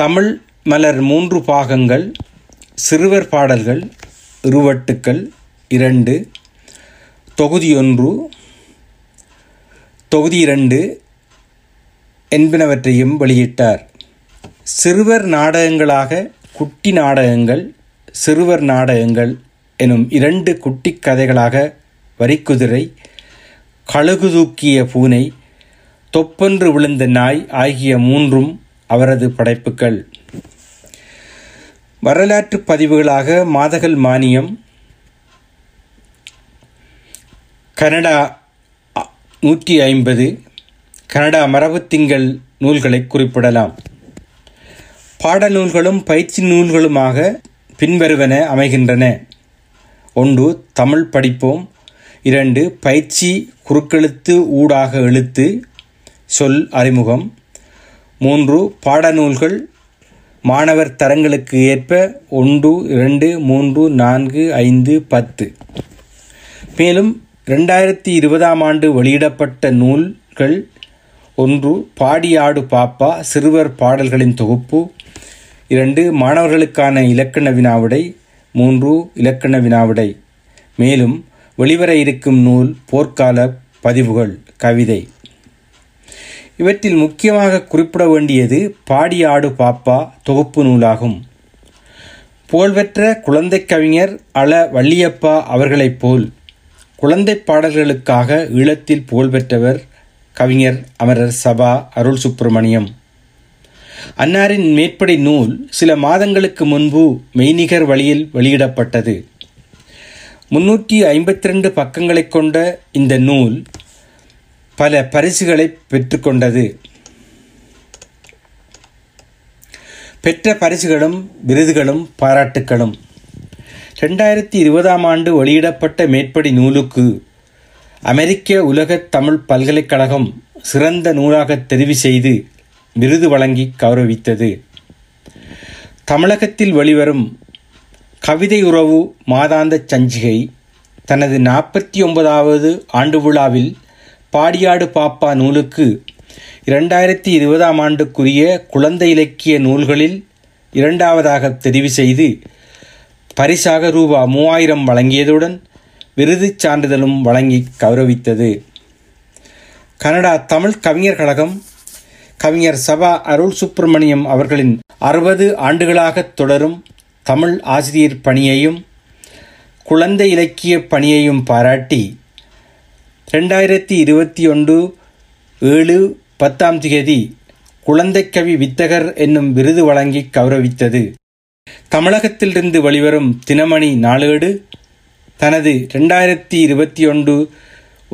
தமிழ் மலர் 3 பாகங்கள், சிறுவர் பாடல்கள், இருவட்டுக்கள் 2, தொகுதி 1, தொகுதி 2 என்பனவற்றையும் வெளியிட்டார். சிறுவர் நாடகங்களாக குட்டி நாடகங்கள், சிறுவர் நாடகங்கள் எனும் 2 குட்டி கதைகளாக வரிக்குதிரை, கழுகு தூக்கிய பூனை, தொப்பென்று விழுந்த நாய் ஆகிய 3 அவரது படைப்புகள். வரலாற்று பதிவுகளாக மாதகல் மானியம், கனடா 150, கனடா மரபு திங்கள் நூல்களை குறிப்பிடலாம். பாடல் நூல்களும் பயிற்சி நூல்களுமாக பின்வருவன அமைகின்றன. 1. தமிழ் படிப்போம், 2. பயிற்சி குறுக்கெழுத்து ஊடாக எழுத்து சொல் அறிமுகம், 3. பாடநூல்கள் மாணவர் தரங்களுக்கு ஏற்ப 1, 2, 3, 4, 5, 10. மேலும் 2020 வெளியிடப்பட்ட நூல்கள் 1. பாடியாடு பாப்பா சிறுவர் பாடல்களின் தொகுப்பு, 2. மாணவர்களுக்கான இலக்கண வினாவிடை, 3. இலக்கண வினாவிடை. மேலும் வெளிவர இருக்கும் நூல் போர்க்கால பதிவுகள் கவிதை. இவற்றில் முக்கியமாக குறிப்பிட வேண்டியது பாடியாடு பாப்பா தொகுப்பு நூலாகும். புகழ்பெற்ற குழந்தை கவிஞர் அல. வள்ளியப்பா அவர்களைப் போல் குழந்தை பாடல்களுக்காக ஈழத்தில் புகழ்பெற்றவர் கவிஞர் அமரர் சபா அருள் சுப்பிரமணியம். அன்னாரின் மேற்படி நூல் சில மாதங்களுக்கு முன்பு மெய்நிகர் வழியில் வெளியிடப்பட்டது. 352 பக்கங்களை கொண்ட இந்த நூல் பல பரிசுகளை பெற்றுக்கொண்டது. பெற்ற பரிசுகளும் விருதுகளும் பாராட்டுக்களும். 2020 வெளியிடப்பட்ட மேற்படி நூலுக்கு அமெரிக்க உலக தமிழ் பல்கலைக்கழகம் சிறந்த நூலாக தெரிவு செய்து விருது வழங்கி கௌரவித்தது. தமிழகத்தில் வெளிவரும் கவிதை உறவு மாதாந்த சஞ்சிகை தனது 49வது ஆண்டு விழாவில் பாடியாடு பாப்பா நூலுக்கு 2020 குழந்தை இலக்கிய நூல்களில் 2வது தெரிவு செய்து பரிசாக ரூபாய் 3000 வழங்கியதுடன் விருது சான்றிதழும் வழங்கி கௌரவித்தது. கனடா தமிழ் கவிஞர் கழகம் கவிஞர் சபா அருள் சுப்பிரமணியம் அவர்களின் 60 ஆண்டுகளாக தொடரும் தமிழ் ஆசிரியர் பணியையும் குழந்தை இலக்கிய பணியையும் பாராட்டி 2021 7, 10 குழந்தைக்கவி வித்தகர் என்னும் விருது வழங்கி கௌரவித்தது. தமிழகத்திலிருந்து வெளிவரும் தினமணி நாளேடு தனது 2021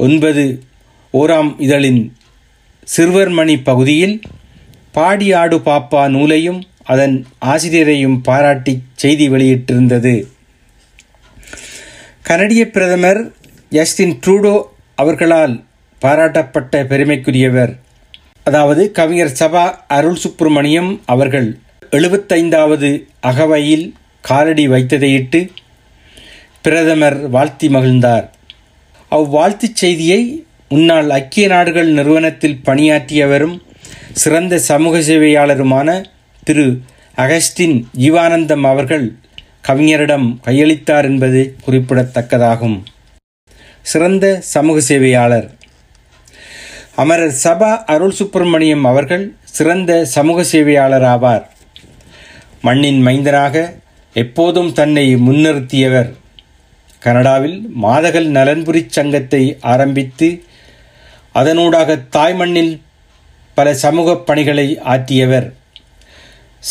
9 இதழின் சிறுவர்மணி பகுதியில் பாடியாடு பாப்பா நூலையும் அதன் ஆசிரியரையும் பாராட்டி செய்தி வெளியிட்டிருந்தது. கனடிய பிரதமர் ஜஸ்டின் ட்ரூடோ அவர்களால் பாராட்டப்பட்ட பெருமைக்குரியவர், அதாவது கவிஞர் சபா அருள் சுப்பிரமணியம் அவர்கள் 75வது அகவையில் காலடி வைத்ததையிட்டு பிரதமர் வாழ்த்தி மகிழ்ந்தார். அவ்வாழ்த்துச் செய்தியை முன்னாள் ஐக்கிய நாடுகள் நிறுவனத்தில் பணியாற்றியவரும் சிறந்த சமூக சேவையாளருமான திரு அகஸ்டின் ஜீவானந்தம் அவர்கள் கவிஞரிடம் கையளித்தார் என்பது குறிப்பிடத்தக்கதாகும். சிறந்த சமூக சேவையாளர் அமரர் சபா அருள் சுப்பிரமணியம் அவர்கள் சிறந்த சமூக சேவையாளர் ஆவார். மண்ணின் மைந்தனாக எப்போதும் தன்னை முன்னிறுத்தியவர். கனடாவில் மாதகள் நலன்புரி சங்கத்தை ஆரம்பித்து அதனூடாக தாய்மண்ணில் பல சமூக பணிகளை ஆற்றியவர்.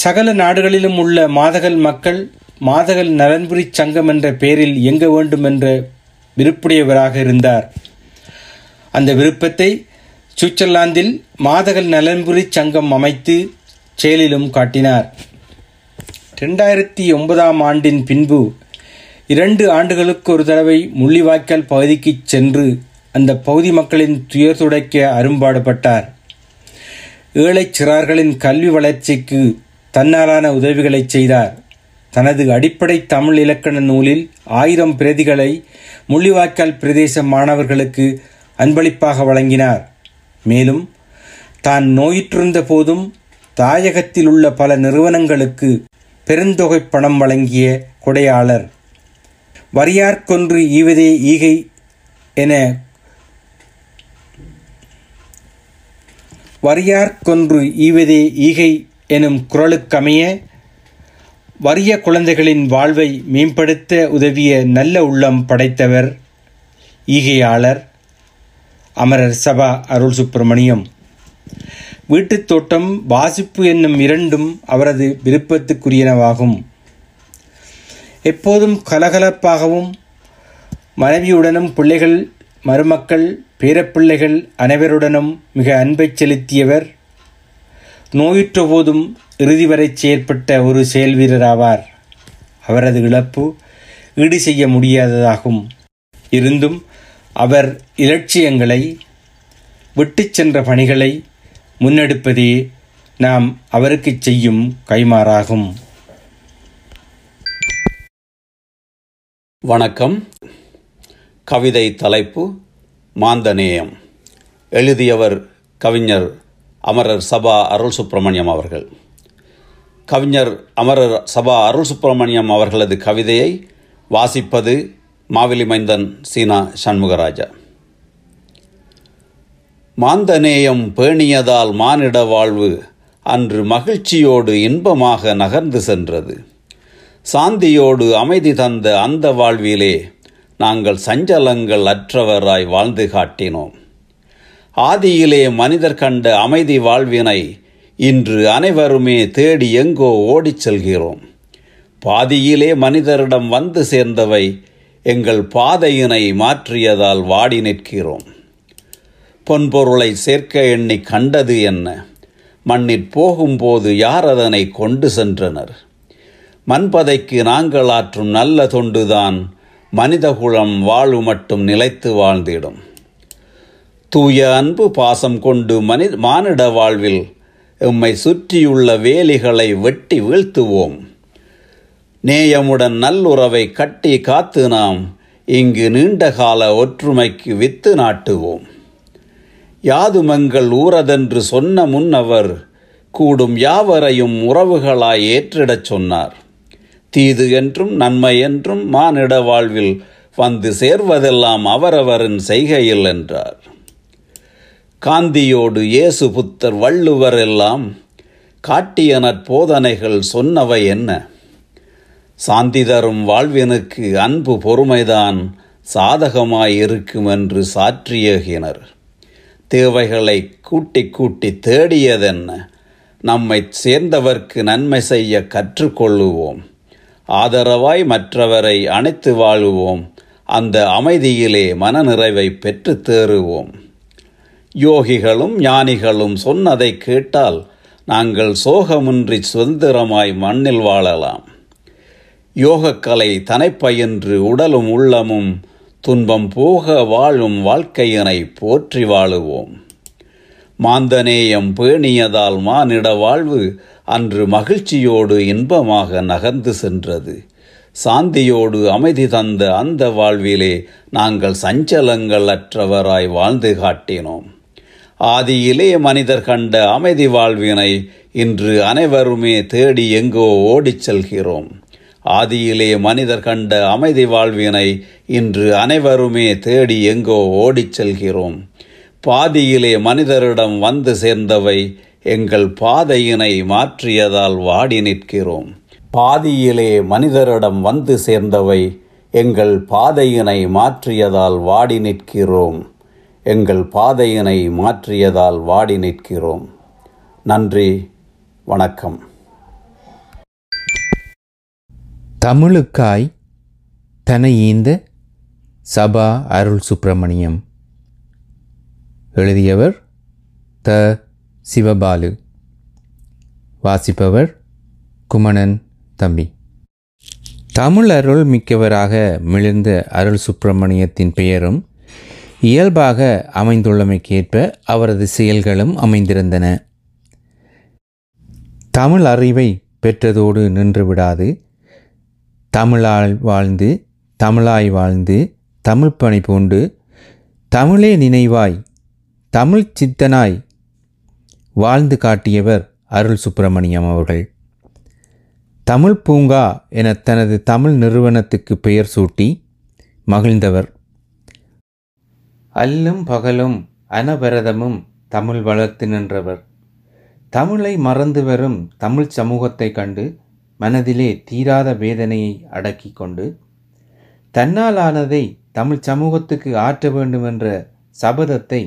சகல நாடுகளிலும் உள்ள மாதகள் மக்கள் மாதகள் நலன்புரி சங்கம் என்ற பெயரில் இயங்க வேண்டும் என்ற விருப்புடையவராக இருந்தார். அந்த விருப்பத்தை சுவிட்சர்லாந்தில் மாதகள் நலன்புரி சங்கம் அமைத்து செயலிலும் காட்டினார். 2009 ஆண்டின் பின்பு 2 ஆண்டுகளுக்கு ஒரு தடவை முள்ளிவாய்க்கால் பகுதிக்கு சென்று அந்த பகுதி மக்களின் துயர் துடைக்க அரும்பாடுபட்டார். ஏழை சிறார்களின் கல்வி வளர்ச்சிக்கு தன்னாலான உதவிகளை செய்தார். தனது அடிப்படை தமிழ் இலக்கண நூலில் 1000 பிரதிகளை முள்ளிவாய்க்கால் பிரதேச மாணவர்களுக்கு அன்பளிப்பாக வழங்கினார். மேலும் தான் நோயுற்றிருந்த போதும் தாயகத்தில் உள்ள பல நிறுவனங்களுக்கு பெருந்தொகை பணம் வழங்கிய கொடையாளர். வரியார்கொன்று ஈவதே ஈகை என வரியார்கொன்று ஈவதே ஈகை எனும் குரலுக்கமைய வறிய குழந்தைகளின் வாழ்வை மேம்படுத்த உதவிய நல்ல உள்ளம் படைத்தவர் ஈகையாளர் அமரர் சபா அருள் சுப்பிரமணியம். வீட்டுத் தோட்டம், வாசிப்பு என்னும் 2ம் அவரது விருப்பத்துக்குரியனவாகும். எப்போதும் கலகலப்பாகவும் மனைவியுடனும் பிள்ளைகள், மருமக்கள், பேரப்பிள்ளைகள் அனைவருடனும் மிக அன்பை செலுத்தியவர். நோயுற்ற போதும் இறுதி வரை செயற்பட்ட ஒரு செயல் வீரராவார். அவரது இழப்பு ஈடு செய்ய முடியாததாகும். இருந்தும் அவர் இலட்சியங்களை விட்டு சென்ற பணிகளை முன்னெடுப்பதே நாம் அவருக்கு செய்யும் கைமாறாகும். வணக்கம். கவிதை தலைப்பு மாந்தநேயம். எழுதியவர் கவிஞர் அமரர் சபா அருள் சுப்பிரமணியம் அவர்கள். கவிஞர் அமரர் சபா அருள் சுப்பிரமணியம் அவர்களது கவிதையை வாசிப்பது மாவிலி மைந்தன் சீனா சண்முகராஜா. மாந்தநேயம் பேணியதால் மானிட வாழ்வு அன்று மகிழ்ச்சியோடு இன்பமாக நகர்ந்து சென்றது. சாந்தியோடு அமைதி தந்த அந்த வாழ்விலே நாங்கள் சஞ்சலங்கள் அற்றவராய் வாழ்ந்து காட்டினோம். ஆதியிலே மனிதர் கண்ட அமைதி வாழ்வினை இன்று அனைவருமே தேடி எங்கோ ஓடிச் செல்கிறோம். பாதியிலே மனிதரிடம் வந்து சேர்ந்தவை எங்கள் பாதையினை மாற்றியதால் வாடி நிற்கிறோம். பொன்பொருளை சேர்க்க எண்ணி கண்டது என்ன? மண்ணிற் போகும்போது யார் அதனை கொண்டு சென்றனர்? மண்பதைக்கு நாங்கள் ஆற்றும் நல்ல தொண்டுதான் மனிதகுலம் வாழு மட்டும் நிலைத்து வாழ்ந்திடும். தூய அன்பு பாசம் கொண்டு மானிட வாழ்வில் எம்மை சுற்றியுள்ள வேலிகளை வெட்டி வீழ்த்துவோம். நேயமுடன் நல்லுறவை கட்டி காத்து நாம் இங்கு நீண்டகால ஒற்றுமைக்கு வித்து நாட்டுவோம். யாதுமங்கள் ஊரதென்று சொன்ன முன்னவர் கூடும் யாவரையும் உறவுகளாய் ஏற்றிடச் சொன்னார். தீது என்றும் நன்மை என்றும் மானிட வாழ்வில் வந்து சேர்வதெல்லாம் அவரவரின் செய்கையில் என்றார். காந்தியோடு இயேசு, புத்தர், வள்ளுவர் எல்லாம் காட்டிய நற்போதனைகள் சொன்னவை என்ன? சாந்தி தரும் வாழ்வினுக்கு அன்பு பொறுமைதான் சாதகமாயிருக்கும் என்று சாற்றியகினர். தேவைகளை கூட்டி கூட்டி தேடியதென்ன? நம்மை சேர்ந்தவர்க்கு நன்மை செய்ய கற்றுக்கொள்ளுவோம். ஆதரவாய் மற்றவரை அணைத்து வாழுவோம். அந்த அமைதியிலே மனநிறைவை பெற்று தேறுவோம். யோகிகளும் ஞானிகளும் சொன்னதை கேட்டால் நாங்கள் சோகமின்றி சுதந்திரமாய் மண்ணில் வாழலாம். யோகக்கலை தனைப்பயின்று உடலும் உள்ளமும் துன்பம் போக வாழும் வாழ்க்கையினை போற்றி வாழுவோம். மாந்தநேயம் பேணியதால் மானிட வாழ்வு அன்று மகிழ்ச்சியோடு இன்பமாக நகர்ந்து சென்றது. சாந்தியோடு அமைதி தந்த அந்த வாழ்விலே நாங்கள் சஞ்சலங்கள் அற்றவராய் வாழ்ந்து காட்டினோம். ஆதியிலே மனிதர் கண்ட அமைதி வாழ்வினை இன்று அனைவருமே தேடி எங்கோ ஓடிச் செல்கிறோம். ஆதியிலே மனிதர் கண்ட அமைதி வாழ்வினை இன்று அனைவருமே தேடி எங்கோ ஓடிச் செல்கிறோம். பாதியிலே மனிதரிடம் வந்து சேர்ந்தவை எங்கள் பாதையினை மாற்றியதால் வாடி நிற்கிறோம். பாதியிலே மனிதரிடம் வந்து சேர்ந்தவை எங்கள் பாதையினை மாற்றியதால் வாடி நிற்கிறோம். எங்கள் பாதையினை மாற்றியதால் வாடி நிற்கிறோம். நன்றி, வணக்கம். தமிழுக்காய் தனையீந்த சபா அருள் சுப்பிரமணியம். எழுதியவர் த. சிவபாலு. வாசிப்பவர் குமணன் தம்பி. தமிழ் அருள் மிக்கவராக மிளிர்ந்த அருள் சுப்பிரமணியத்தின் பெயரும் இயல்பாக அமைந்துள்ளமைக்கேற்ப அவரது செயல்களும் அமைந்திருந்தன. தமிழ் அறிவை பெற்றதோடு நின்றுவிடாது தமிழால் வாழ்ந்து தமிழாய் வாழ்ந்து தமிழ் பணி பூண்டு தமிழே நினைவாய் தமிழ் சித்தனாய் வாழ்ந்து காட்டியவர் அருள் சுப்பிரமணியம் அவர்கள். தமிழ் பூங்கா என தனது தமிழ் நிறுவனத்துக்கு பெயர் சூட்டி மகிழ்ந்தவர். அல்லும் பகலும் அனவரதமும் தமிழ் வளர்த்து நின்றவர். தமிழை மறந்து வரும் தமிழ் சமூகத்தை கண்டு மனதிலே தீராத வேதனையை அடக்கி கொண்டு தன்னாலானதை தமிழ் சமூகத்துக்கு ஆற்ற வேண்டுமென்ற சபதத்தை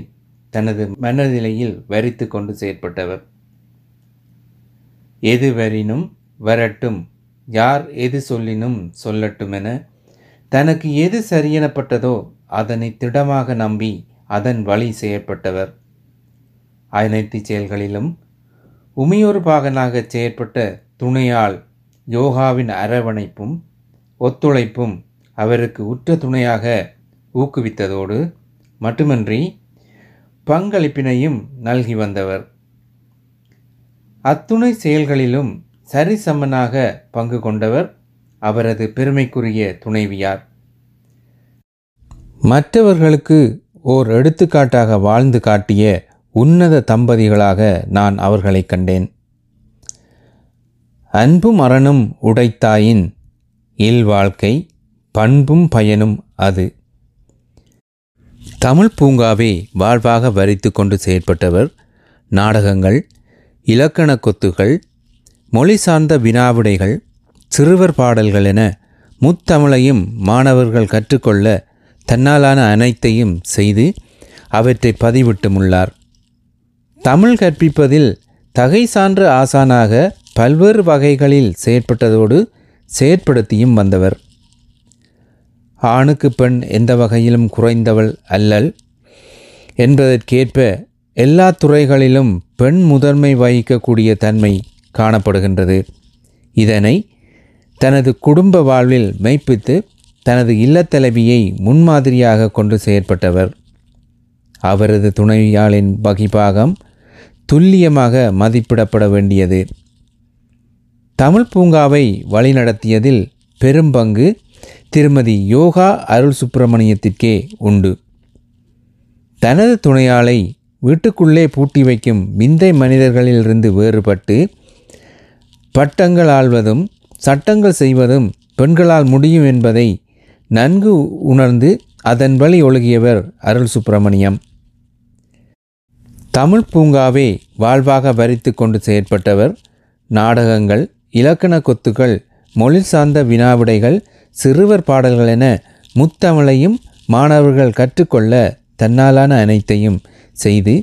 தனது மனநிலையில் வரித்து கொண்டு செயற்பட்டவர். எது வரினும் வரட்டும், யார் எது சொல்லினும் சொல்லட்டுமென தனக்கு எது சரியெனப்பட்டதோ அதனை திடமாக நம்பி அதன் வழி செயற்பட்டவர். அனைத்து செயல்களிலும் உமியோர் பாகனாக செயற்பட்ட துணையால் யோகாவின் அரவணைப்பும் ஒத்துழைப்பும் அவருக்கு உற்ற துணையாக ஊக்குவித்ததோடு மட்டுமின்றி பங்களிப்பினையும் நல்கி வந்தவர். அத்துணை செயல்களிலும் சரிசமனாக பங்கு கொண்டவர் அவரது பெருமைக்குரிய துணைவியார். மற்றவர்களுக்கு ஓர் எடுத்துக்காட்டாக வாழ்ந்து காட்டிய உன்னத தம்பதிகளாக நான் அவர்களை கண்டேன். அன்பும் அறனும் உடைத்தாயின் இல்வாழ்க்கை பண்பும் பயனும் அது. தமிழ் பூங்காவை வாழ்வாக வரித்து கொண்டு செயற்பட்டவர் நாடகங்கள், இலக்கண கொத்துகள், மொழி சார்ந்த வினாவிடைகள், சிறுவர் பாடல்கள் என முத்தமிழையும் மாணவர்கள் கற்றுக்கொள்ள தன்னாலான அனைத்தையும் செய்து அவற்றை பதிவிட்டுமுள்ளார். தமிழ் கற்பிப்பதில் தகை சான்ற ஆசானாக பல்வேறு வகைகளில் செயற்பட்டதோடு செயற்படுத்தியும் வந்தவர். ஆணுக்கு பெண் எந்த வகையிலும் குறைந்தவள் அல்லல் என்பதற்கேற்ப எல்லா துறைகளிலும் பெண் முதன்மை வகிக்கக்கூடிய தன்மை காணப்படுகின்றது. இதனை தனது குடும்ப வாழ்வில் மெய்ப்பித்து தனது இல்லத்தலைவியை முன்மாதிரியாக கொண்டு செயற்பட்டவர். அவரது துணைவியாளின் வகைபாகம் துல்லியமாக மதிப்பிடப்பட வேண்டியது. தமிழ் பூங்காவை வழிநடத்தியதில் பெரும்பங்கு திருமதி யோகா அருள் சுப்பிரமணியத்திற்கே உண்டு. தனது துணையாளை வீட்டுக்குள்ளே பூட்டி வைக்கும் விந்தை மனிதர்களிலிருந்து வேறுபட்டு பட்டங்கள் ஆள்வதும் சட்டங்கள் செய்வதும் பெண்களால் முடியும் என்பதை நன்கு உணர்ந்து அதன் வழி ஒழுகியவர் அருள் சுப்பிரமணியம். தமிழ் பூங்காவை வாழ்வாக வரித்து கொண்டு செயற்பட்டவர் நாடகங்கள், இலக்கண கொத்துகள், மொழி சார்ந்த வினாவிடைகள், சிறுவர் பாடல்கள் என முத்தமிழையும் மாணவர்கள் கற்றுக்கொள்ள தன்னாலான அனைத்தையும் செய்து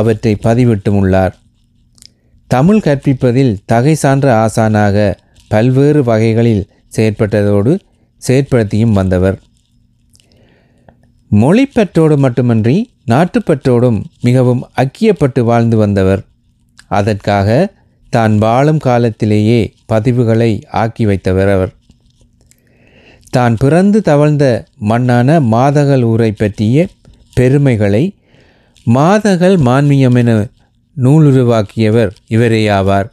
அவற்றை பதிவிட்டுமுள்ளார். தமிழ் கற்பிப்பதில் தகை சான்ற ஆசானாக பல்வேறு வகைகளில் செயற்பட்டதோடு செயற்படுத்தியும் வந்தவர். மொழிப்பற்றோடு மட்டுமின்றி நாட்டுப்பற்றோடும் மிகவும் அக்கியப்பட்டு வாழ்ந்து வந்தவர். அதற்காக தான் வாழும் காலத்திலேயே பதிவுகளை ஆக்கி வைத்தவர் அவர். தான் பிறந்து தவழ்ந்த மண்ணான மாதகல் ஊரை பற்றிய பெருமைகளை மாதகல் மான்மியம் என நூலுருவாக்கியவர் இவரேயாவார்.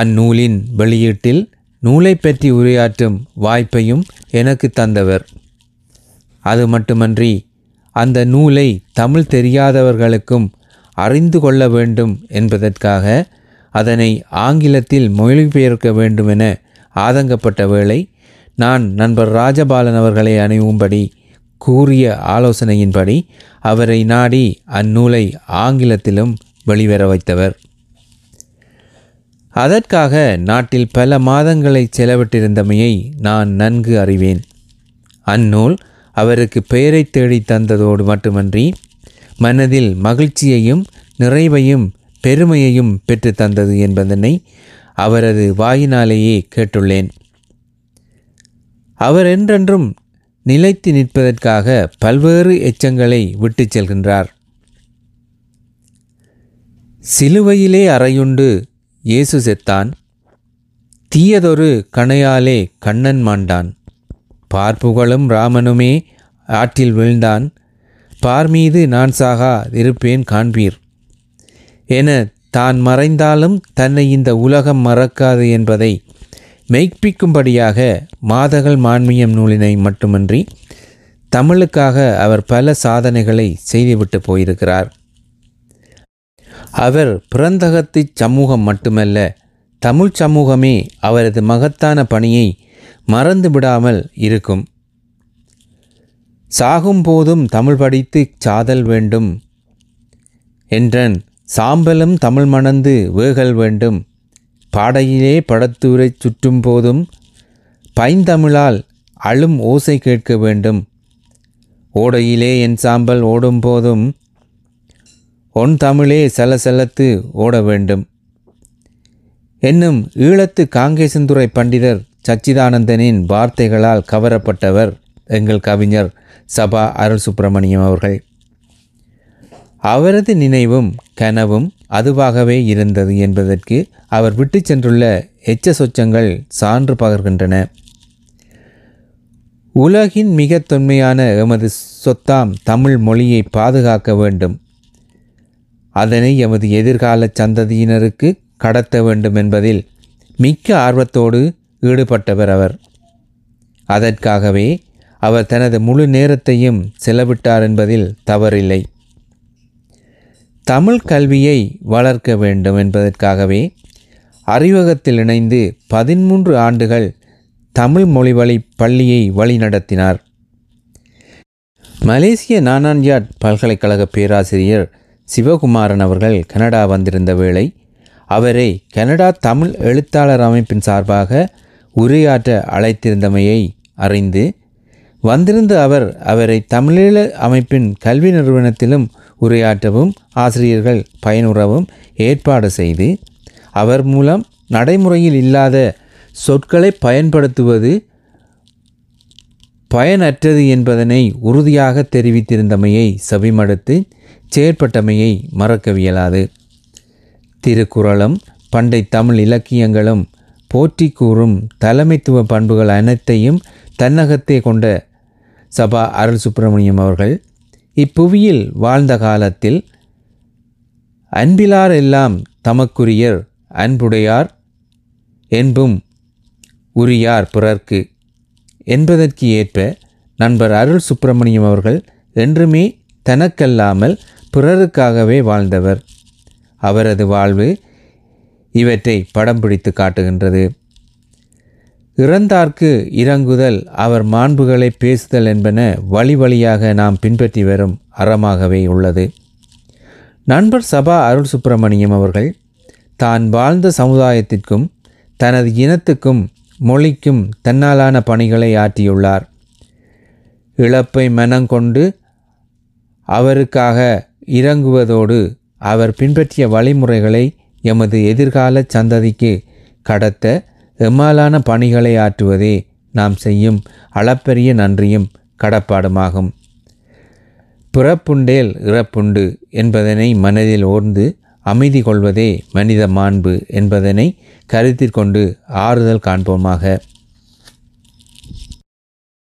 அந்நூலின் வெளியீட்டில் நூலை பற்றி உரையாற்றும் வாய்ப்பையும் எனக்கு தந்தவர். அது மட்டுமன்றி அந்த நூலை தமிழ் தெரியாதவர்களுக்கும் அறிந்து கொள்ள வேண்டும் என்பதற்காக அதனை ஆங்கிலத்தில் மொழிபெயர்க்க வேண்டுமென ஆதங்கப்பட்ட வேளை நான் நண்பர் ராஜபாலன் அவர்களை அணுகும்படி கூறிய ஆலோசனையின்படி அவரை நாடி அந்நூலை ஆங்கிலத்திலும் வெளிவர வைத்தவர். அதற்காக நாட்டில் பல மாதங்களை செலவிட்டிருந்தமையை நான் நன்கு அறிவேன். அந்நூல் அவருக்கு பெயரை தேடி தந்ததோடு மட்டுமன்றி மனதில் மகிழ்ச்சியையும் நிறைவையும் பெருமையையும் பெற்று தந்தது என்பதனை அவரது வாயினாலேயே கேட்டுள்ளேன். அவர் என்றென்றும் நிலைத்து நிற்பதற்காக பல்வேறு எச்சங்களை விட்டு செல்கின்றார். சிலுவையிலே அறையுண்டு இயேசு செத்தான், தீயதொரு கணையாலே கண்ணன் மாண்டான், பார்ப்புகளும் ராமனுமே ஆற்றில் வீழ்ந்தான், பார்மீது நான் சாகா இருப்பேன் காண்பீர் என தான் மறைந்தாலும் தன்னை இந்த உலகம் மறக்காது என்பதை மெய்ப்பிக்கும்படியாக மாதகள் மான்மியம் நூலினை மட்டுமன்றி தமிழுக்காக அவர் பல சாதனைகளை செய்துவிட்டு போயிருக்கிறார். அவர் பிறந்தகத்து சமூகம் மட்டுமல்ல, தமிழ் சமூகமே அவரது மகத்தான பணியை மறந்துவிடாமல் இருக்கும். சாகும் போதும் தமிழ் படித்து சாதல் வேண்டும் என்றன் சாம்பலும் தமிழ் மணந்து வேகல் வேண்டும், பாடையிலே படத்தூரை சுற்றும் போதும் பைந்தமிழால் அழும் ஓசை கேட்க வேண்டும், ஓடையிலே என் சாம்பல் ஓடும் போதும் ஒன் தமிழே சலசலத்து ஓட வேண்டும் என்னும் ஈழத்து காங்கேசந்துறை பண்டிதர் சச்சிதானந்தனின் வார்த்தைகளால் கவரப்பட்டவர் எங்கள் கவிஞர் சபா அருள் சுப்பிரமணியம் அவர்கள். அவரது நினைவும் கனவும் அதுவாகவே இருந்தது என்பதற்கு அவர் விட்டு சென்றுள்ள எச்ச சொச்சங்கள் சான்று பகர்கின்றன. உலகின் மிக தொன்மையான எமது சொத்தாம் தமிழ் மொழியை பாதுகாக்க வேண்டும், அதனை எமது எதிர்கால சந்ததியினருக்கு கடத்த வேண்டும் என்பதில் மிக்க ஆர்வத்தோடு ஈடுபட்டவர் அவர். அதற்காகவே அவர் தனது முழு நேரத்தையும் செலவிட்டார் என்பதில் தவறில்லை. தமிழ் கல்வியை வளர்க்க வேண்டும் என்பதற்காகவே அறிவகத்தில் இணைந்து 13 ஆண்டுகள் தமிழ் மொழி வழி பள்ளியை வழிநடத்தினார். மலேசிய நானான்யாட் பல்கலைக்கழக பேராசிரியர் சிவகுமாரன் அவர்கள் கனடா வந்திருந்த வேளை அவரை கனடா தமிழ் எழுத்தாளர் அமைப்பின் சார்பாக உரையாற்ற அழைத்திருந்தமையை அறிந்து வந்திருந்த அவர் அவரை தமிழீழ அமைப்பின் கல்வி நிறுவனத்திலும் உரையாற்றவும் ஆசிரியர்கள் பயனுறவும் ஏற்பாடு செய்து அவர் மூலம் நடைமுறையில் இல்லாத சொற்களை பயன்படுத்துவது பயனற்றது என்பதனை உறுதியாக தெரிவித்திருந்தமையை செவிமடுத்து செயற்பட்டமையை மறக்கவியலாது. திருக்குறளும் பண்டை தமிழ் இலக்கியங்களும் போற்றி கூறும் தலைமைத்துவ பண்புகள் அனைத்தையும் தன்னகத்தே கொண்ட சபா அருள் சுப்பிரமணியம் அவர்கள் இப்புவியில் வாழ்ந்த காலத்தில் அன்பிலார் எல்லாம் தமக்குரியர், அன்புடையார் என்பும் உரியார் பிறர்க்கு என்பதற்கு ஏற்ப நண்பர் அருள் சுப்பிரமணியம் அவர்கள் என்றுமே தனக்கல்லாமல் பிறருக்காகவே வாழ்ந்தவர். அவரது வாழ்வு இவற்றை படம் பிடித்து காட்டுகின்றது. இறந்தார்க்கு இறங்குதல், அவர் மாண்புகளை பேசுதல் என்பன வழி வழியாக நாம் பின்பற்றி வரும் அறமாகவே உள்ளது. நண்பர் சபா அருள் சுப்பிரமணியம் அவர்கள் தான் வாழ்ந்த சமுதாயத்திற்கும் தனது இனத்துக்கும் மொழிக்கும் தன்னாலான பணிகளை ஆற்றியுள்ளார். இழப்பை மனங்கொண்டு அவருக்காக இறங்குவதோடு அவர் பின்பற்றிய வழிமுறைகளை எமது எதிர்கால சந்ததிக்கு கடத்த எம்மாலான பணிகளை ஆற்றுவதே நாம் செய்யும் அளப்பரிய நன்றியும் கடப்பாடுமாகும். பிறப்புண்டேல் இறப்புண்டு என்பதனை மனதில் ஓர்ந்து அமைதி கொள்வதே மனித மாண்பு என்பதனை கருத்தில் கொண்டு ஆறுதல் காண்போமாக.